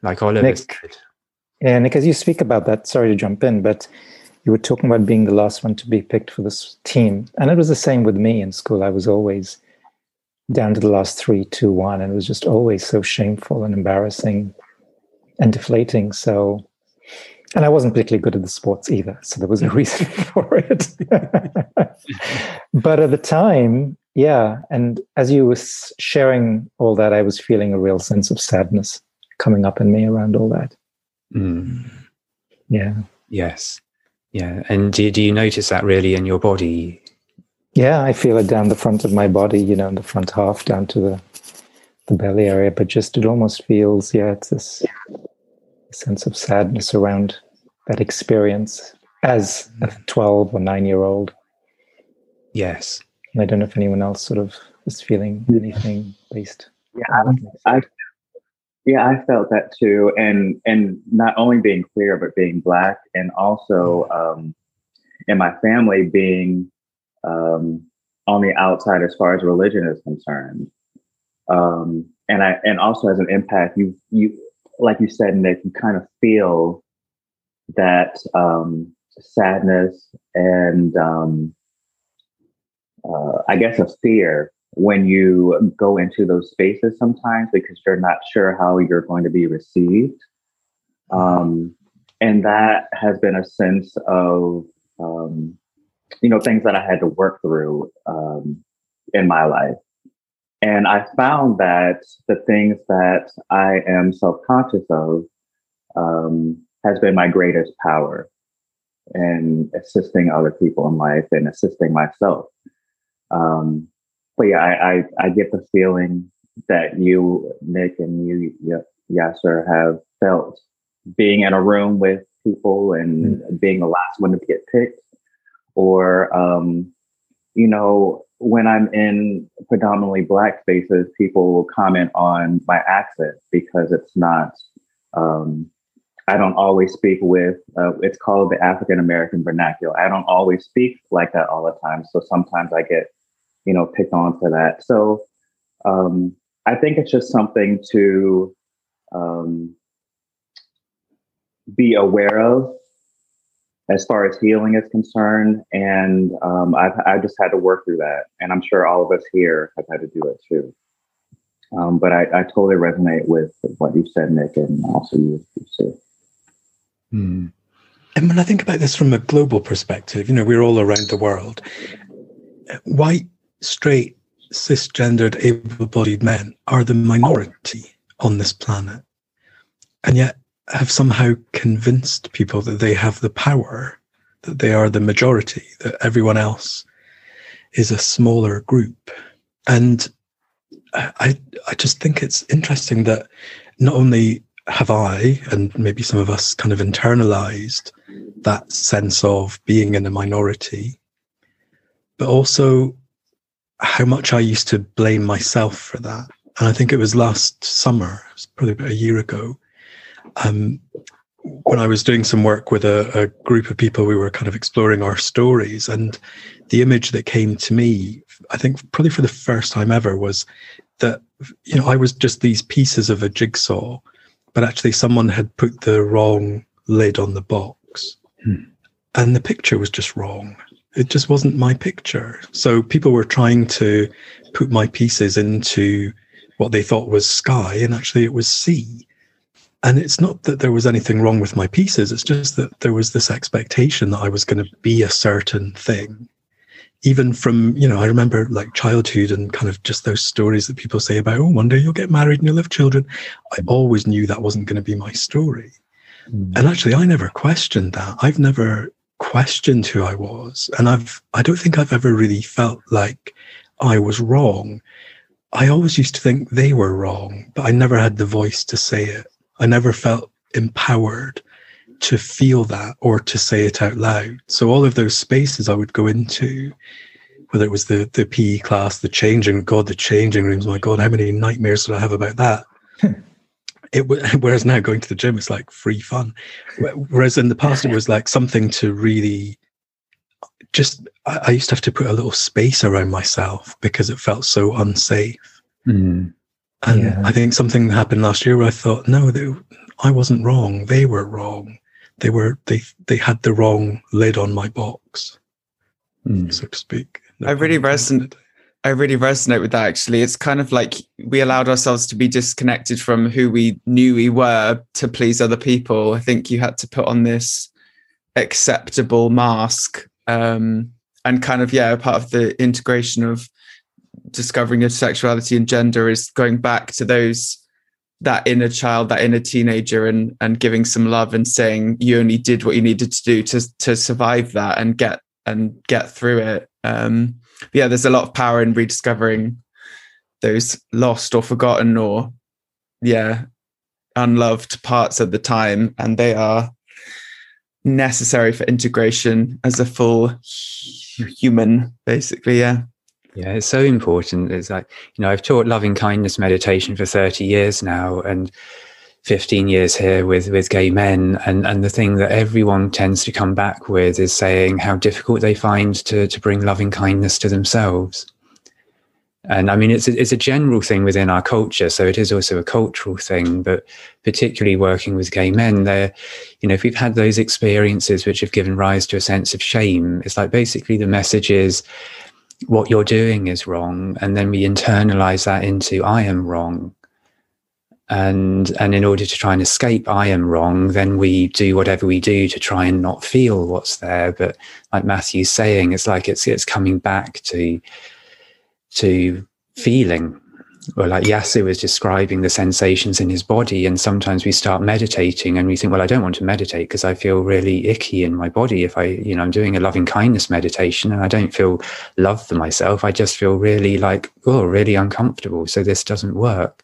Like Oliver said. Yeah, and because you speak about that, sorry to jump in, but you were talking about being the last one to be picked for this team. And it was the same with me in school. I was always down to the last 3, 2, 1, and it was just always so shameful and embarrassing and deflating. So, and I wasn't particularly good at the sports either, so there was a reason for it. But at the time, yeah, and as you were sharing all that, I was feeling a real sense of sadness coming up in me around all that. Mm. Yeah. Yes. Yeah. And do you notice that really in your body? Yeah, I feel it down the front of my body, you know, in the front half, down to the belly area. But just it almost feels, yeah, it's this sense of sadness around that experience as a 12 or 9-year-old. Yes. And I don't know if anyone else sort of is feeling anything based. Yeah, I felt that too. And not only being queer, but being Black, and also in my family being on the outside as far as religion is concerned, and also as an empath, you like you said, Nick, you kind of feel that sadness and I guess a fear when you go into those spaces sometimes, because you're not sure how you're going to be received, and that has been a sense of you know, things that I had to work through in my life. And I found that the things that I am self-conscious of has been my greatest power in assisting other people in life and assisting myself. But yeah, I get the feeling that you, Nick, and you, Yasser, have felt being in a room with people and being the last one to get picked, or, you know, when I'm in predominantly Black spaces, people will comment on my accent because it's not, I don't always speak with, it's called the African-American vernacular. I don't always speak like that all the time. So sometimes I get, you know, picked on for that. So I think it's just something to be aware of as far as healing is concerned. And I just had to work through that. And I'm sure all of us here have had to do it too. But I totally resonate with what you said, Nick, and also you too. Mm. And when I think about this from a global perspective, you know, we're all around the world. White, straight, cisgendered, able-bodied men are the minority on this planet, and yet have somehow convinced people that they have the power, that they are the majority, that everyone else is a smaller group. And I just think it's interesting that not only have I, and maybe some of us, kind of internalized that sense of being in a minority, but also how much I used to blame myself for that. And I think it was last summer, it was probably about a year ago, when I was doing some work with a group of people, we were kind of exploring our stories. And the image that came to me, I think probably for the first time ever, was that, you know, I was just these pieces of a jigsaw, but actually someone had put the wrong lid on the box. Hmm. And the picture was just wrong. It just wasn't my picture. So people were trying to put my pieces into what they thought was sky, and actually it was sea. And it's not that there was anything wrong with my pieces. It's just that there was this expectation that I was going to be a certain thing. Even from, you know, I remember like childhood and kind of just those stories that people say about, oh, one day you'll get married and you'll have children. I always knew that wasn't going to be my story. Mm-hmm. And actually, I never questioned that. I've never questioned who I was. And I don't think I've ever really felt like I was wrong. I always used to think they were wrong, but I never had the voice to say it. I never felt empowered to feel that or to say it out loud. So all of those spaces I would go into, whether it was the PE class, the changing, God, the changing rooms, my God, how many nightmares did I have about that? Whereas now going to the gym, it's like free fun. Whereas in the past, it was like something to really just, I used to have to put a little space around myself because it felt so unsafe. Mm. And yeah. I think something happened last year where I thought, no, I wasn't wrong. They were wrong. They had the wrong lid on my box, so to speak. No, I really resonate with that, actually. It's kind of like we allowed ourselves to be disconnected from who we knew we were to please other people. I think you had to put on this acceptable mask, and kind of, yeah, part of the integration of discovering your sexuality and gender is going back to that inner child, that inner teenager, and giving some love and saying you only did what you needed to do to survive that and get through it. Yeah, there's a lot of power in rediscovering those lost or forgotten or unloved parts at the time, and they are necessary for integration as a full human, basically. Yeah, it's so important. It's like, you know, I've taught loving kindness meditation for 30 years now, and 15 years here with gay men. And the thing that everyone tends to come back with is saying how difficult they find to bring loving kindness to themselves. And I mean, it's a general thing within our culture. So it is also a cultural thing, but particularly working with gay men, they're, you know, if we've had those experiences which have given rise to a sense of shame, it's like basically the message is, what you're doing is wrong. And then we internalize that into I am wrong. And in order to try and escape I am wrong, then we do whatever we do to try and not feel what's there. But like Matthew's saying, it's like it's coming back to feeling. Or like Yasser was describing the sensations in his body, and sometimes we start meditating and we think, well, I don't want to meditate because I feel really icky in my body. If I, you know, I'm doing a loving kindness meditation and I don't feel love for myself, I just feel really like, oh, really uncomfortable. So this doesn't work.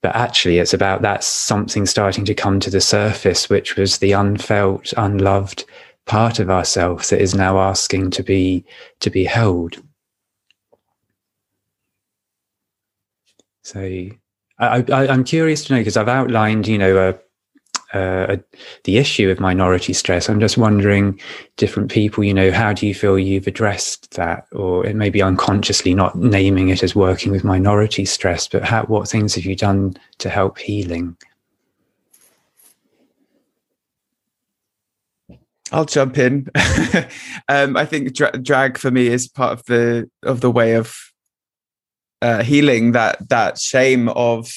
But actually it's about that something starting to come to the surface, which was the unfelt, unloved part of ourselves that is now asking to be held. So I'm curious to know, because I've outlined, you know, the issue of minority stress. I'm just wondering, different people, you know, how do you feel you've addressed that? Or it may be unconsciously, not naming it as working with minority stress, but what things have you done to help healing? I'll jump in. I think drag for me is part of the way of healing that shame of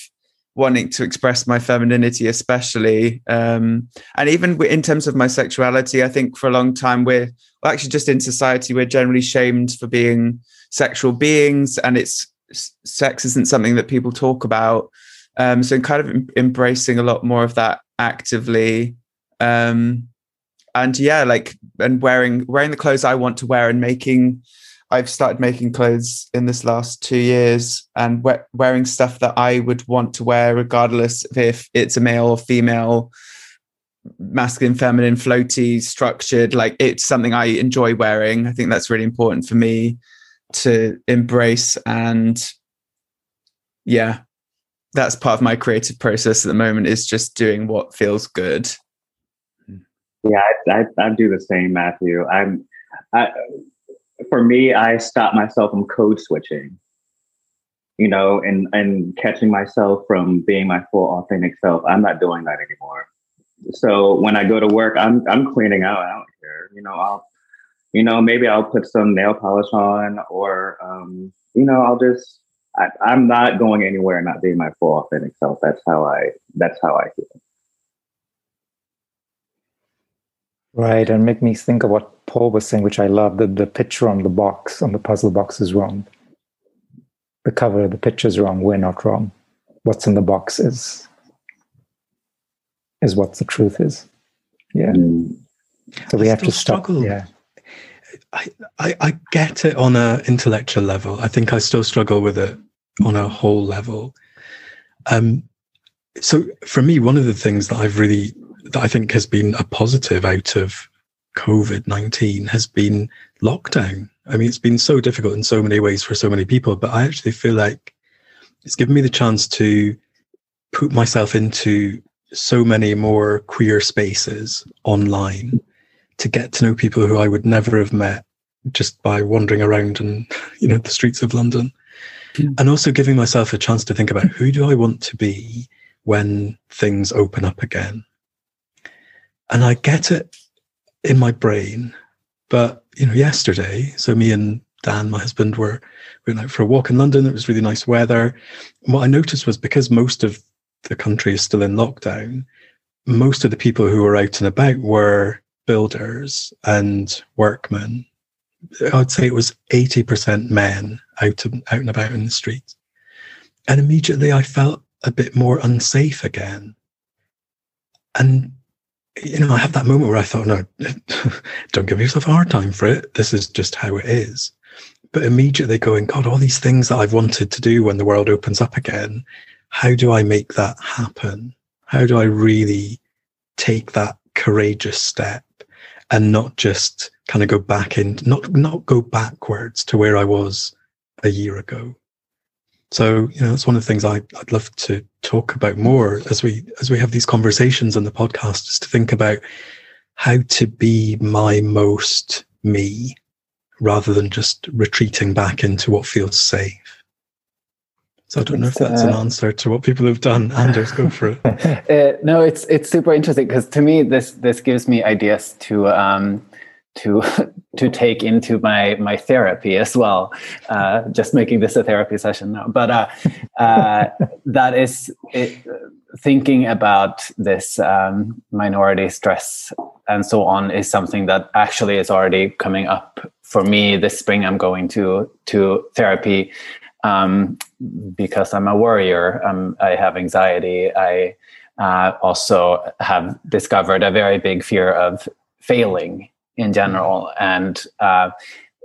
wanting to express my femininity, especially, and even in terms of my sexuality. I think for a long time just in society, we're generally shamed for being sexual beings, and sex isn't something that people talk about. So kind of embracing a lot more of that actively, and wearing the clothes I want to wear, and I've started making clothes in this last 2 years, and wearing stuff that I would want to wear, regardless of if it's a male or female, masculine, feminine, floaty, structured. Like, it's something I enjoy wearing. I think that's really important for me to embrace. And yeah, that's part of my creative process at the moment, is just doing what feels good. Yeah, I do the same, Matthew. For me, I stopped myself from code switching, you know, and catching myself from being my full authentic self. I'm not doing that anymore. So when I go to work, I'm cleaning out here, you know. Maybe I'll put some nail polish on, or I'm not going anywhere and not being my full authentic self. That's how I feel. Right, and make me think of what Paul was saying, which I love, that the picture on the box, on the puzzle box, is wrong. The cover of the picture is wrong. We're not wrong. What's in the box is what the truth is. Yeah. So we have to stop. Yeah. I get it on an intellectual level. I think I still struggle with it on a whole level. So for me, one of the things that I've really, that I think has been a positive out of COVID-19 has been lockdown. I mean, it's been so difficult in so many ways for so many people, but I actually feel like it's given me the chance to put myself into so many more queer spaces online, to get to know people who I would never have met just by wandering around and, you know, the streets of London. Yeah. And also giving myself a chance to think about, who do I want to be when things open up again? And I get it in my brain, but, you know, yesterday, so me and Dan, my husband, went out for a walk in London. It was really nice weather. And what I noticed was, because most of the country is still in lockdown, most of the people who were out and about were builders and workmen. I would say it was 80% men out and about in the streets. And immediately I felt a bit more unsafe again. And, you know, I have that moment where I thought, no, don't give yourself a hard time for it. This is just how it is. But immediately going, God, all these things that I've wanted to do when the world opens up again, how do I make that happen? How do I really take that courageous step and not just kind of go back in, not go backwards to where I was a year ago? So, you know, that's one of the things I'd love to talk about more as we have these conversations on the podcast, is to think about how to be my most me, rather than just retreating back into what feels safe. So I don't know if that's an answer to what people have done. Anders, go for it. No, it's super interesting, because to me, this gives me ideas to to take into my therapy as well. Just making this a therapy session now, but that is it, thinking about this minority stress and so on is something that actually is already coming up for me this spring. I'm going to therapy because I'm a worrier. I have anxiety. I also have discovered a very big fear of failing in general, and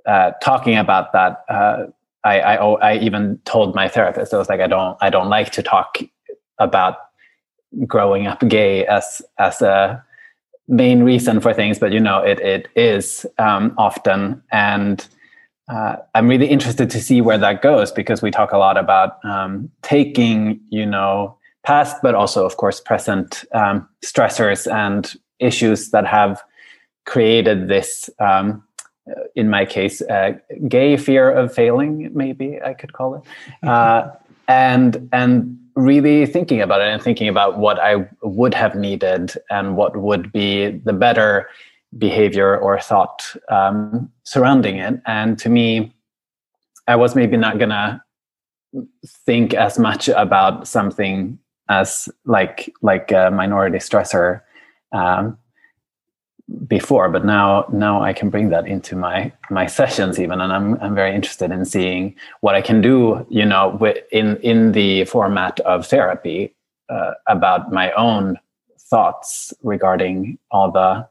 talking about that, I even told my therapist, I was like, I don't like to talk about growing up gay as a main reason for things, but you know, it is often, and I'm really interested to see where that goes, because we talk a lot about taking, you know, past, but also of course present stressors and issues that have created this, in my case, gay fear of failing, maybe I could call it, and really thinking about it and thinking about what I would have needed and what would be the better behavior or thought surrounding it. And to me, I was maybe not gonna think as much about something as like a minority stressor before, but now I can bring that into my sessions even, and I'm very interested in seeing what I can do, you know, in the format of therapy about my own thoughts regarding all the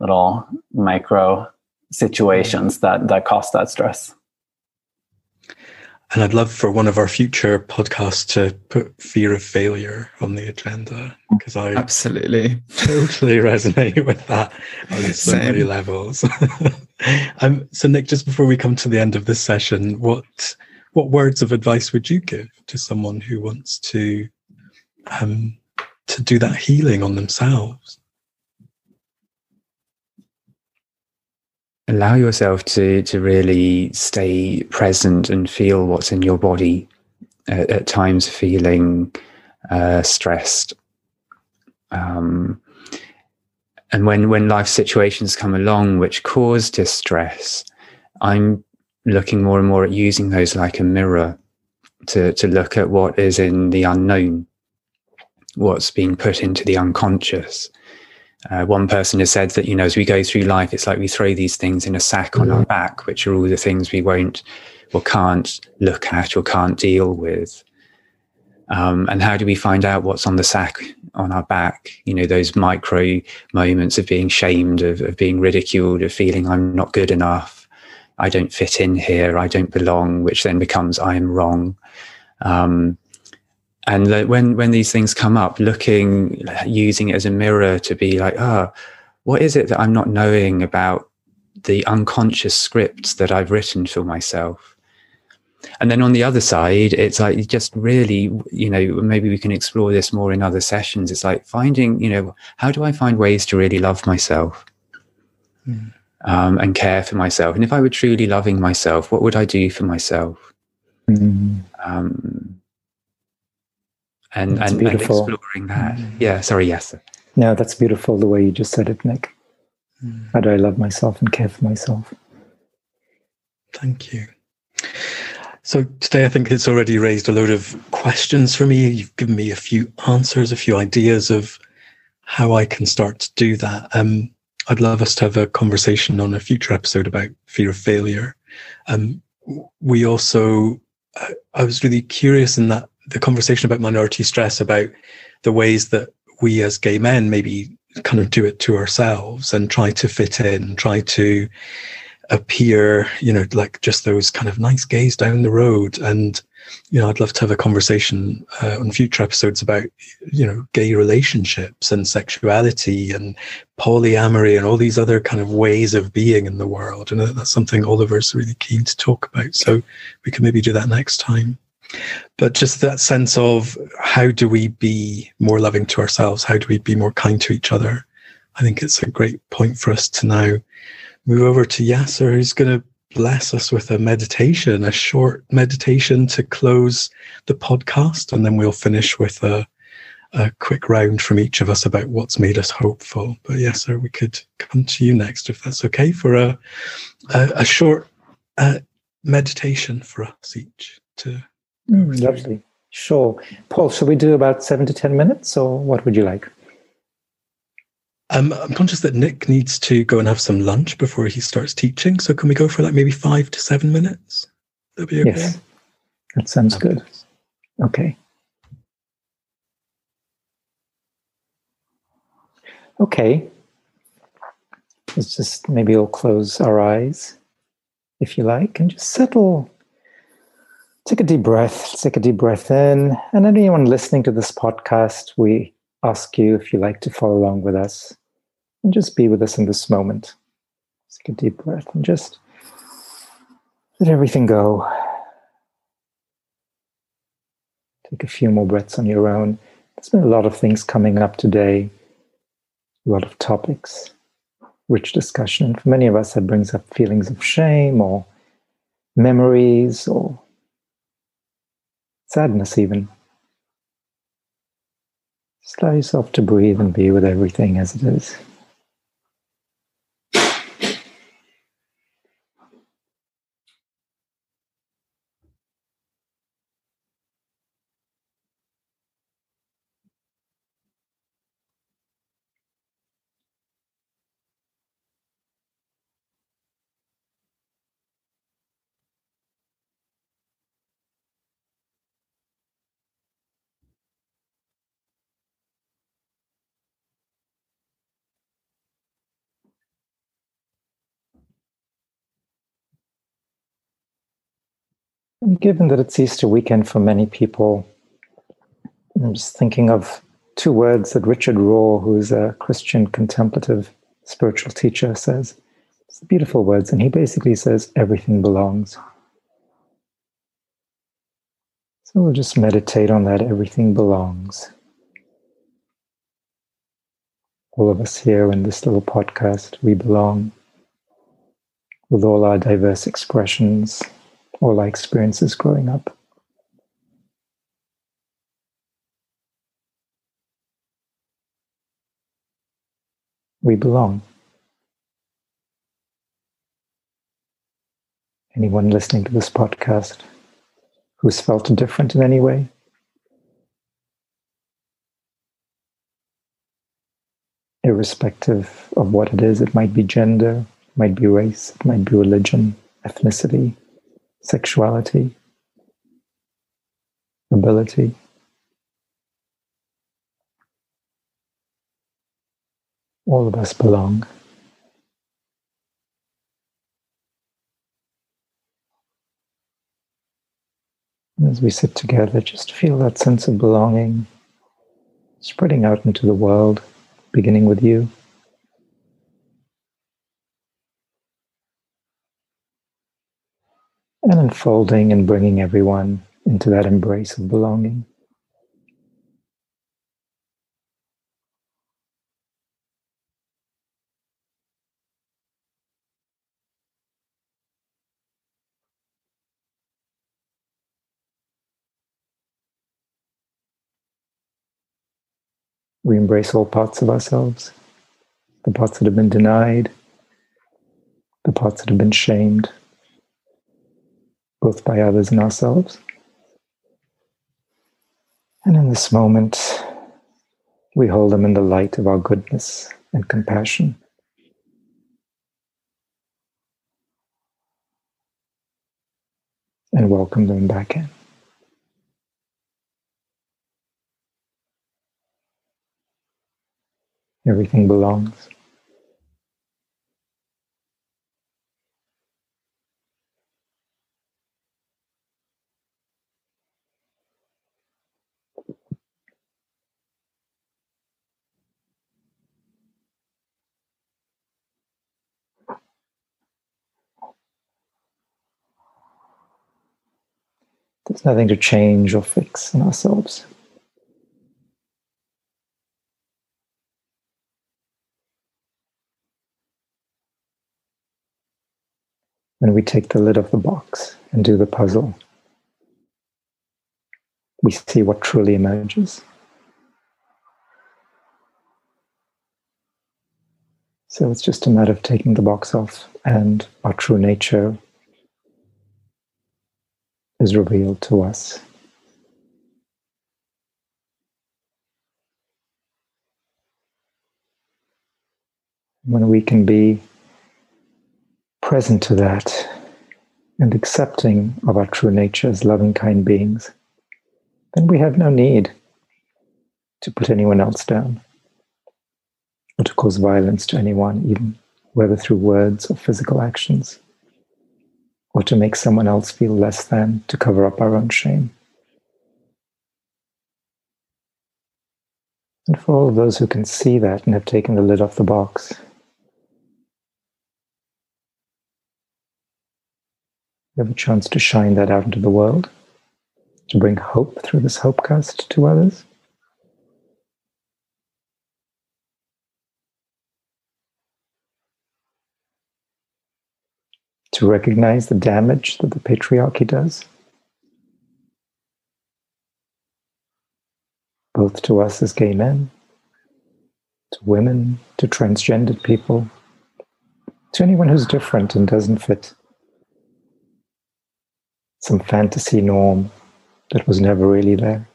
little micro situations that cause that stress. And I'd love for one of our future podcasts to put fear of failure on the agenda, because I absolutely totally resonate with that on so many levels. So Nick, just before we come to the end of this session, what words of advice would you give to someone who wants to do that healing on themselves? Allow yourself to really stay present and feel what's in your body. At times feeling stressed. And when life situations come along which cause distress, I'm looking more and more at using those like a mirror to look at what is in the unknown, what's being put into the unconscious. One person has said that, you know, as we go through life, it's like we throw these things in a sack on our back, which are all the things we won't or can't look at or can't deal with. And how do we find out what's on the sack on our back? You know, those micro moments of being shamed, of being ridiculed, of feeling I'm not good enough, I don't fit in here, I don't belong, which then becomes I am wrong. And when these things come up, using it as a mirror to be like, what is it that I'm not knowing about the unconscious scripts that I've written for myself? And then on the other side, it's like, just really, you know, maybe we can explore this more in other sessions. It's like finding, you know, how do I find ways to really love myself and care for myself? And if I were truly loving myself, what would I do for myself? And exploring that. Yeah, sorry, Yasser. No, that's beautiful the way you just said it, Nick. How do I love myself and care for myself? Thank you. So today I think it's already raised a load of questions for me. You've given me a few answers, a few ideas of how I can start to do that. I'd love us to have a conversation on a future episode about fear of failure. We also, I was really curious in that the conversation about minority stress, about the ways that we as gay men maybe kind of do it to ourselves and try to fit in, try to appear, you know, like just those kind of nice gays down the road. And, you know, I'd love to have a conversation on future episodes about, you know, gay relationships and sexuality and polyamory and all these other kind of ways of being in the world. And that's something Oliver's really keen to talk about. So we can maybe do that next time. But just that sense of how do we be more loving to ourselves? How do we be more kind to each other? I think it's a great point for us to now move over to Yasser, who's going to bless us with a short meditation to close the podcast. And then we'll finish with a a quick round from each of us about what's made us hopeful. But yes, sir, we could come to you next, if that's okay, for a short meditation for us each to lovely. Sure. Paul, shall we do about 7 to 10 minutes, or what would you like? I'm conscious that Nick needs to go and have some lunch before he starts teaching. So can we go for like maybe 5 to 7 minutes? That'd be okay. Yes, that sounds good. Okay. Okay. Let's just maybe all close our eyes, if you like, and just settle. Take a deep breath. Let's take a deep breath in. And anyone listening to this podcast, we ask you if you like to follow along with us and just be with us in this moment. Let's take a deep breath and just let everything go. Take a few more breaths on your own. There's been a lot of things coming up today, a lot of topics, rich discussion. For many of us, that brings up feelings of shame or memories or sadness even. Just allow yourself to breathe and be with everything as it is. And given that it's Easter weekend for many people, I'm just thinking of two words that Richard Rohr, who is a Christian contemplative spiritual teacher, says. It's beautiful words, and he basically says, everything belongs. So we'll just meditate on that, everything belongs. All of us here in this little podcast, we belong with all our diverse expressions, all our experiences growing up. We belong. Anyone listening to this podcast who's felt different in any way, irrespective of what it is, it might be gender, it might be race, it might be religion, ethnicity, sexuality, ability. All of us belong. And as we sit together, just feel that sense of belonging spreading out into the world, beginning with you. And unfolding and bringing everyone into that embrace of belonging. We embrace all parts of ourselves, the parts that have been denied, the parts that have been shamed, both by others and ourselves. And in this moment, we hold them in the light of our goodness and compassion. And welcome them back in. Everything belongs. There's nothing to change or fix in ourselves. When we take the lid off the box and do the puzzle, we see what truly emerges. So it's just a matter of taking the box off, and our true nature is revealed to us. When we can be present to that and accepting of our true nature as loving, kind beings, then we have no need to put anyone else down or to cause violence to anyone, even whether through words or physical actions, or to make someone else feel less than to cover up our own shame. And for all those who can see that and have taken the lid off the box, we have a chance to shine that out into the world, to bring hope through this HopeCast to others. To recognize the damage that the patriarchy does, both to us as gay men, to women, to transgendered people, to anyone who's different and doesn't fit some fantasy norm that was never really there.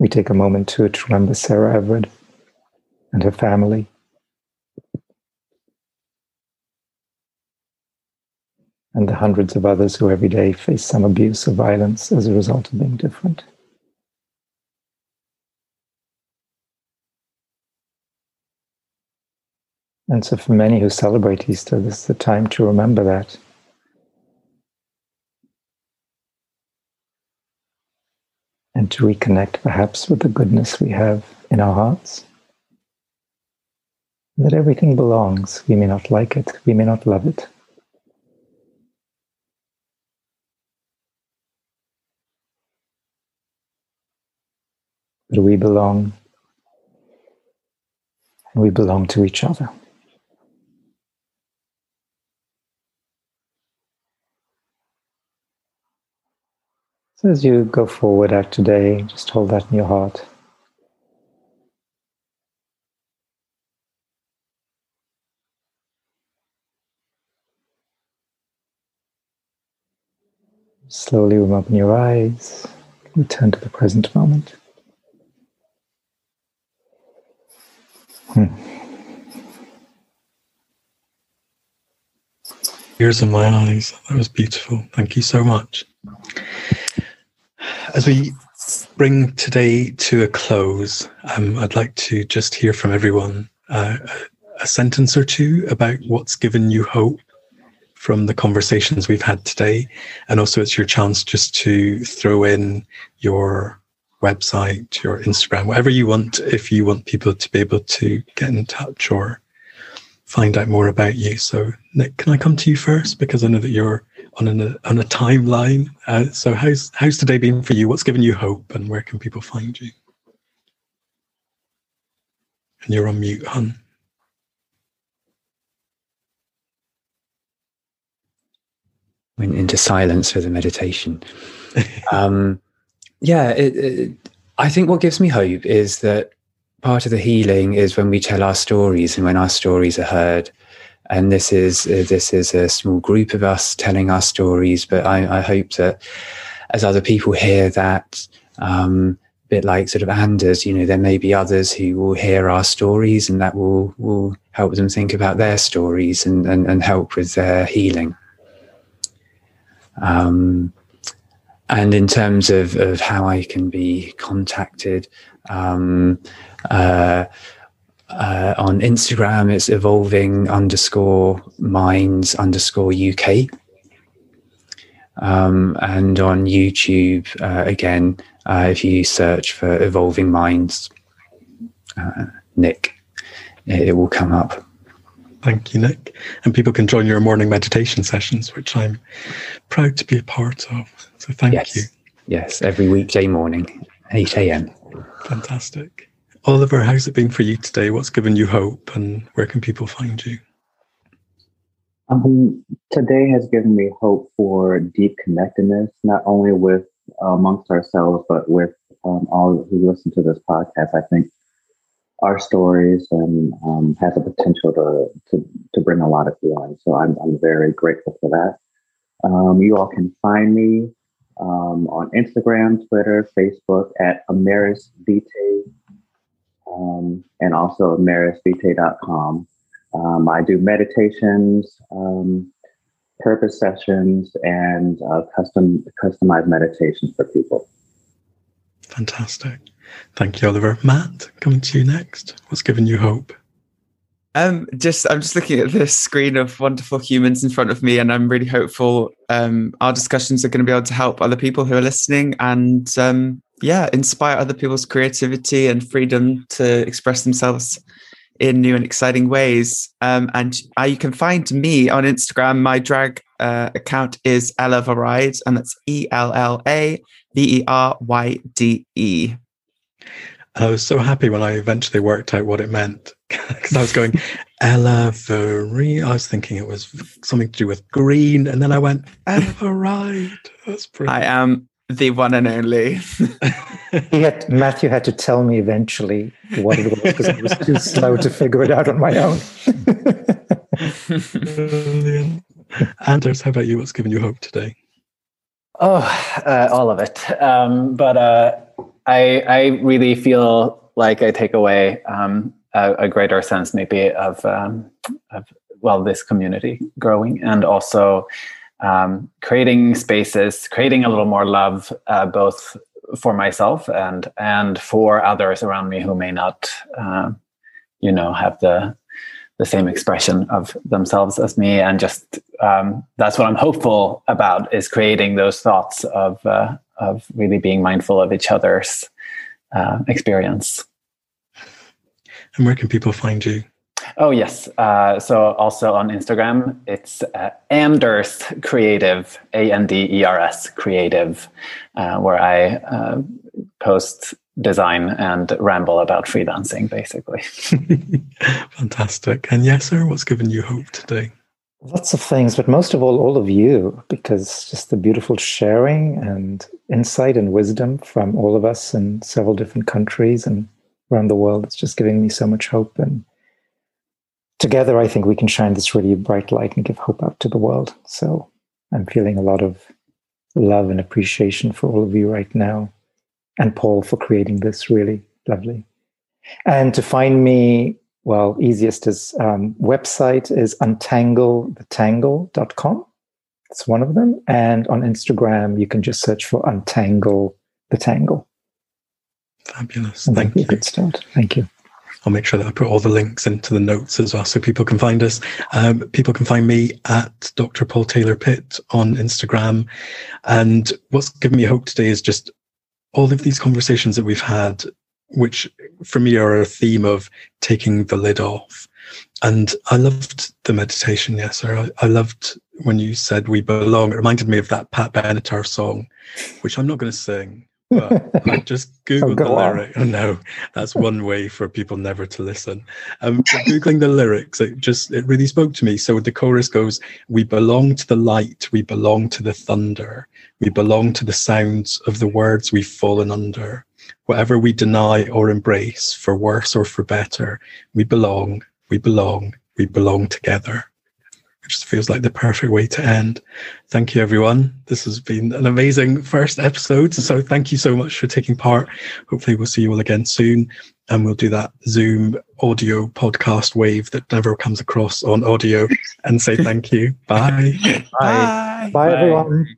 We take a moment too to remember Sarah Everard and her family, and the hundreds of others who every day face some abuse or violence as a result of being different. And so for many who celebrate Easter, this is a time to remember that. And to reconnect perhaps with the goodness we have in our hearts. That everything belongs. We may not like it, we may not love it. But we belong. And we belong to each other. So as you go forward out today, just hold that in your heart. Slowly open your eyes, return to the present moment. Tears in my eyes. That was beautiful. Thank you so much. As we bring today to a close, I'd like to just hear from everyone a sentence or two about what's given you hope from the conversations we've had today. And also it's your chance just to throw in your website, your Instagram, whatever you want, if you want people to be able to get in touch or find out more about you. So Nick, can I come to you first? Because I know that you're on a timeline. So how's today been for you? What's given you hope, and where can people find you? And you're on mute, hon. Went into silence for the meditation. Yeah, I think what gives me hope is that part of the healing is when we tell our stories and when our stories are heard. And this is a small group of us telling our stories, but I hope that as other people hear that, a bit like sort of Anders, you know, there may be others who will hear our stories, and that will help them think about their stories and help with their healing. And in terms of how I can be contacted, on Instagram, it's evolving_minds_UK. And on YouTube, again, if you search for Evolving Minds, Nick, it will come up. Thank you, Nick. And people can join your morning meditation sessions, which I'm proud to be a part of. So thank you. Yes, every weekday morning, 8 a.m. Fantastic. Oliver, how's it been for you today? What's given you hope, and where can people find you? Today has given me hope for deep connectedness, not only amongst ourselves, but with all who listen to this podcast, I think our stories and has the potential to bring a lot of healing. So I'm very grateful for that. You all can find me on Instagram, Twitter, Facebook at Amaris Vitae, and also amarisvitae.com. I do meditations, purpose sessions, and customized meditations for people. Fantastic. Thank you, Oliver. Matt, coming to you next. What's giving you hope? I'm just looking at this screen of wonderful humans in front of me, and I'm really hopeful our discussions are going to be able to help other people who are listening and inspire other people's creativity and freedom to express themselves in new and exciting ways. And you can find me on Instagram. My drag account is Ella Veryde, and that's EllaVeryde. I was so happy when I eventually worked out what it meant, because I was going Ella Veryde. I was thinking it was something to do with green, and then I went Ella Veryde. That's pretty. I am the one and only. Matthew had to tell me eventually what it was, because I was too slow to figure it out on my own. Anders, how about you? What's giving you hope today? Oh, all of it. I really feel like I take away a greater sense maybe of this community growing, and also creating spaces, creating a little more love, both for myself and for others around me who may not, have the same expression of themselves as me. And just that's what I'm hopeful about, is creating those thoughts of really being mindful of each other's experience. And where can people find you? Oh, yes. So also on Instagram, it's Anders Creative, A-N-D-E-R-S Creative, where I post design and ramble about freelancing, basically. Fantastic. And Yasser, what's given you hope today? Lots of things, but most of all of you, because just the beautiful sharing and insight and wisdom from all of us in several different countries and around the world, it's just giving me so much hope. And together, I think we can shine this really bright light and give hope out to the world. So I'm feeling a lot of love and appreciation for all of you right now, and Paul for creating this really lovely. And to find me, easiest is website is untanglethetangle.com. It's one of them. And on Instagram, you can just search for Untangle the Tangle. Fabulous. Thank you. Good start. Thank you. I'll make sure that I put all the links into the notes as well, so people can find us. People can find me at Dr. Paul Taylor Pitt on Instagram. And what's given me hope today is just all of these conversations that we've had, which for me are a theme of taking the lid off. And I loved the meditation, Yasser. I loved when you said we belong. It reminded me of that Pat Benatar song, which I'm not going to sing. But I just Googled the lyric. Oh, no, that's one way for people never to listen. Googling the lyrics, it really spoke to me. So the chorus goes, we belong to the light, we belong to the thunder, we belong to the sounds of the words we've fallen under. Whatever we deny or embrace, for worse or for better, we belong, we belong, we belong together. It just feels like the perfect way to end. Thank you, everyone. This has been an amazing first episode. So thank you so much for taking part. Hopefully we'll see you all again soon. And we'll do that Zoom audio podcast wave that never comes across on audio and say thank you. Bye. Bye. Bye, everyone.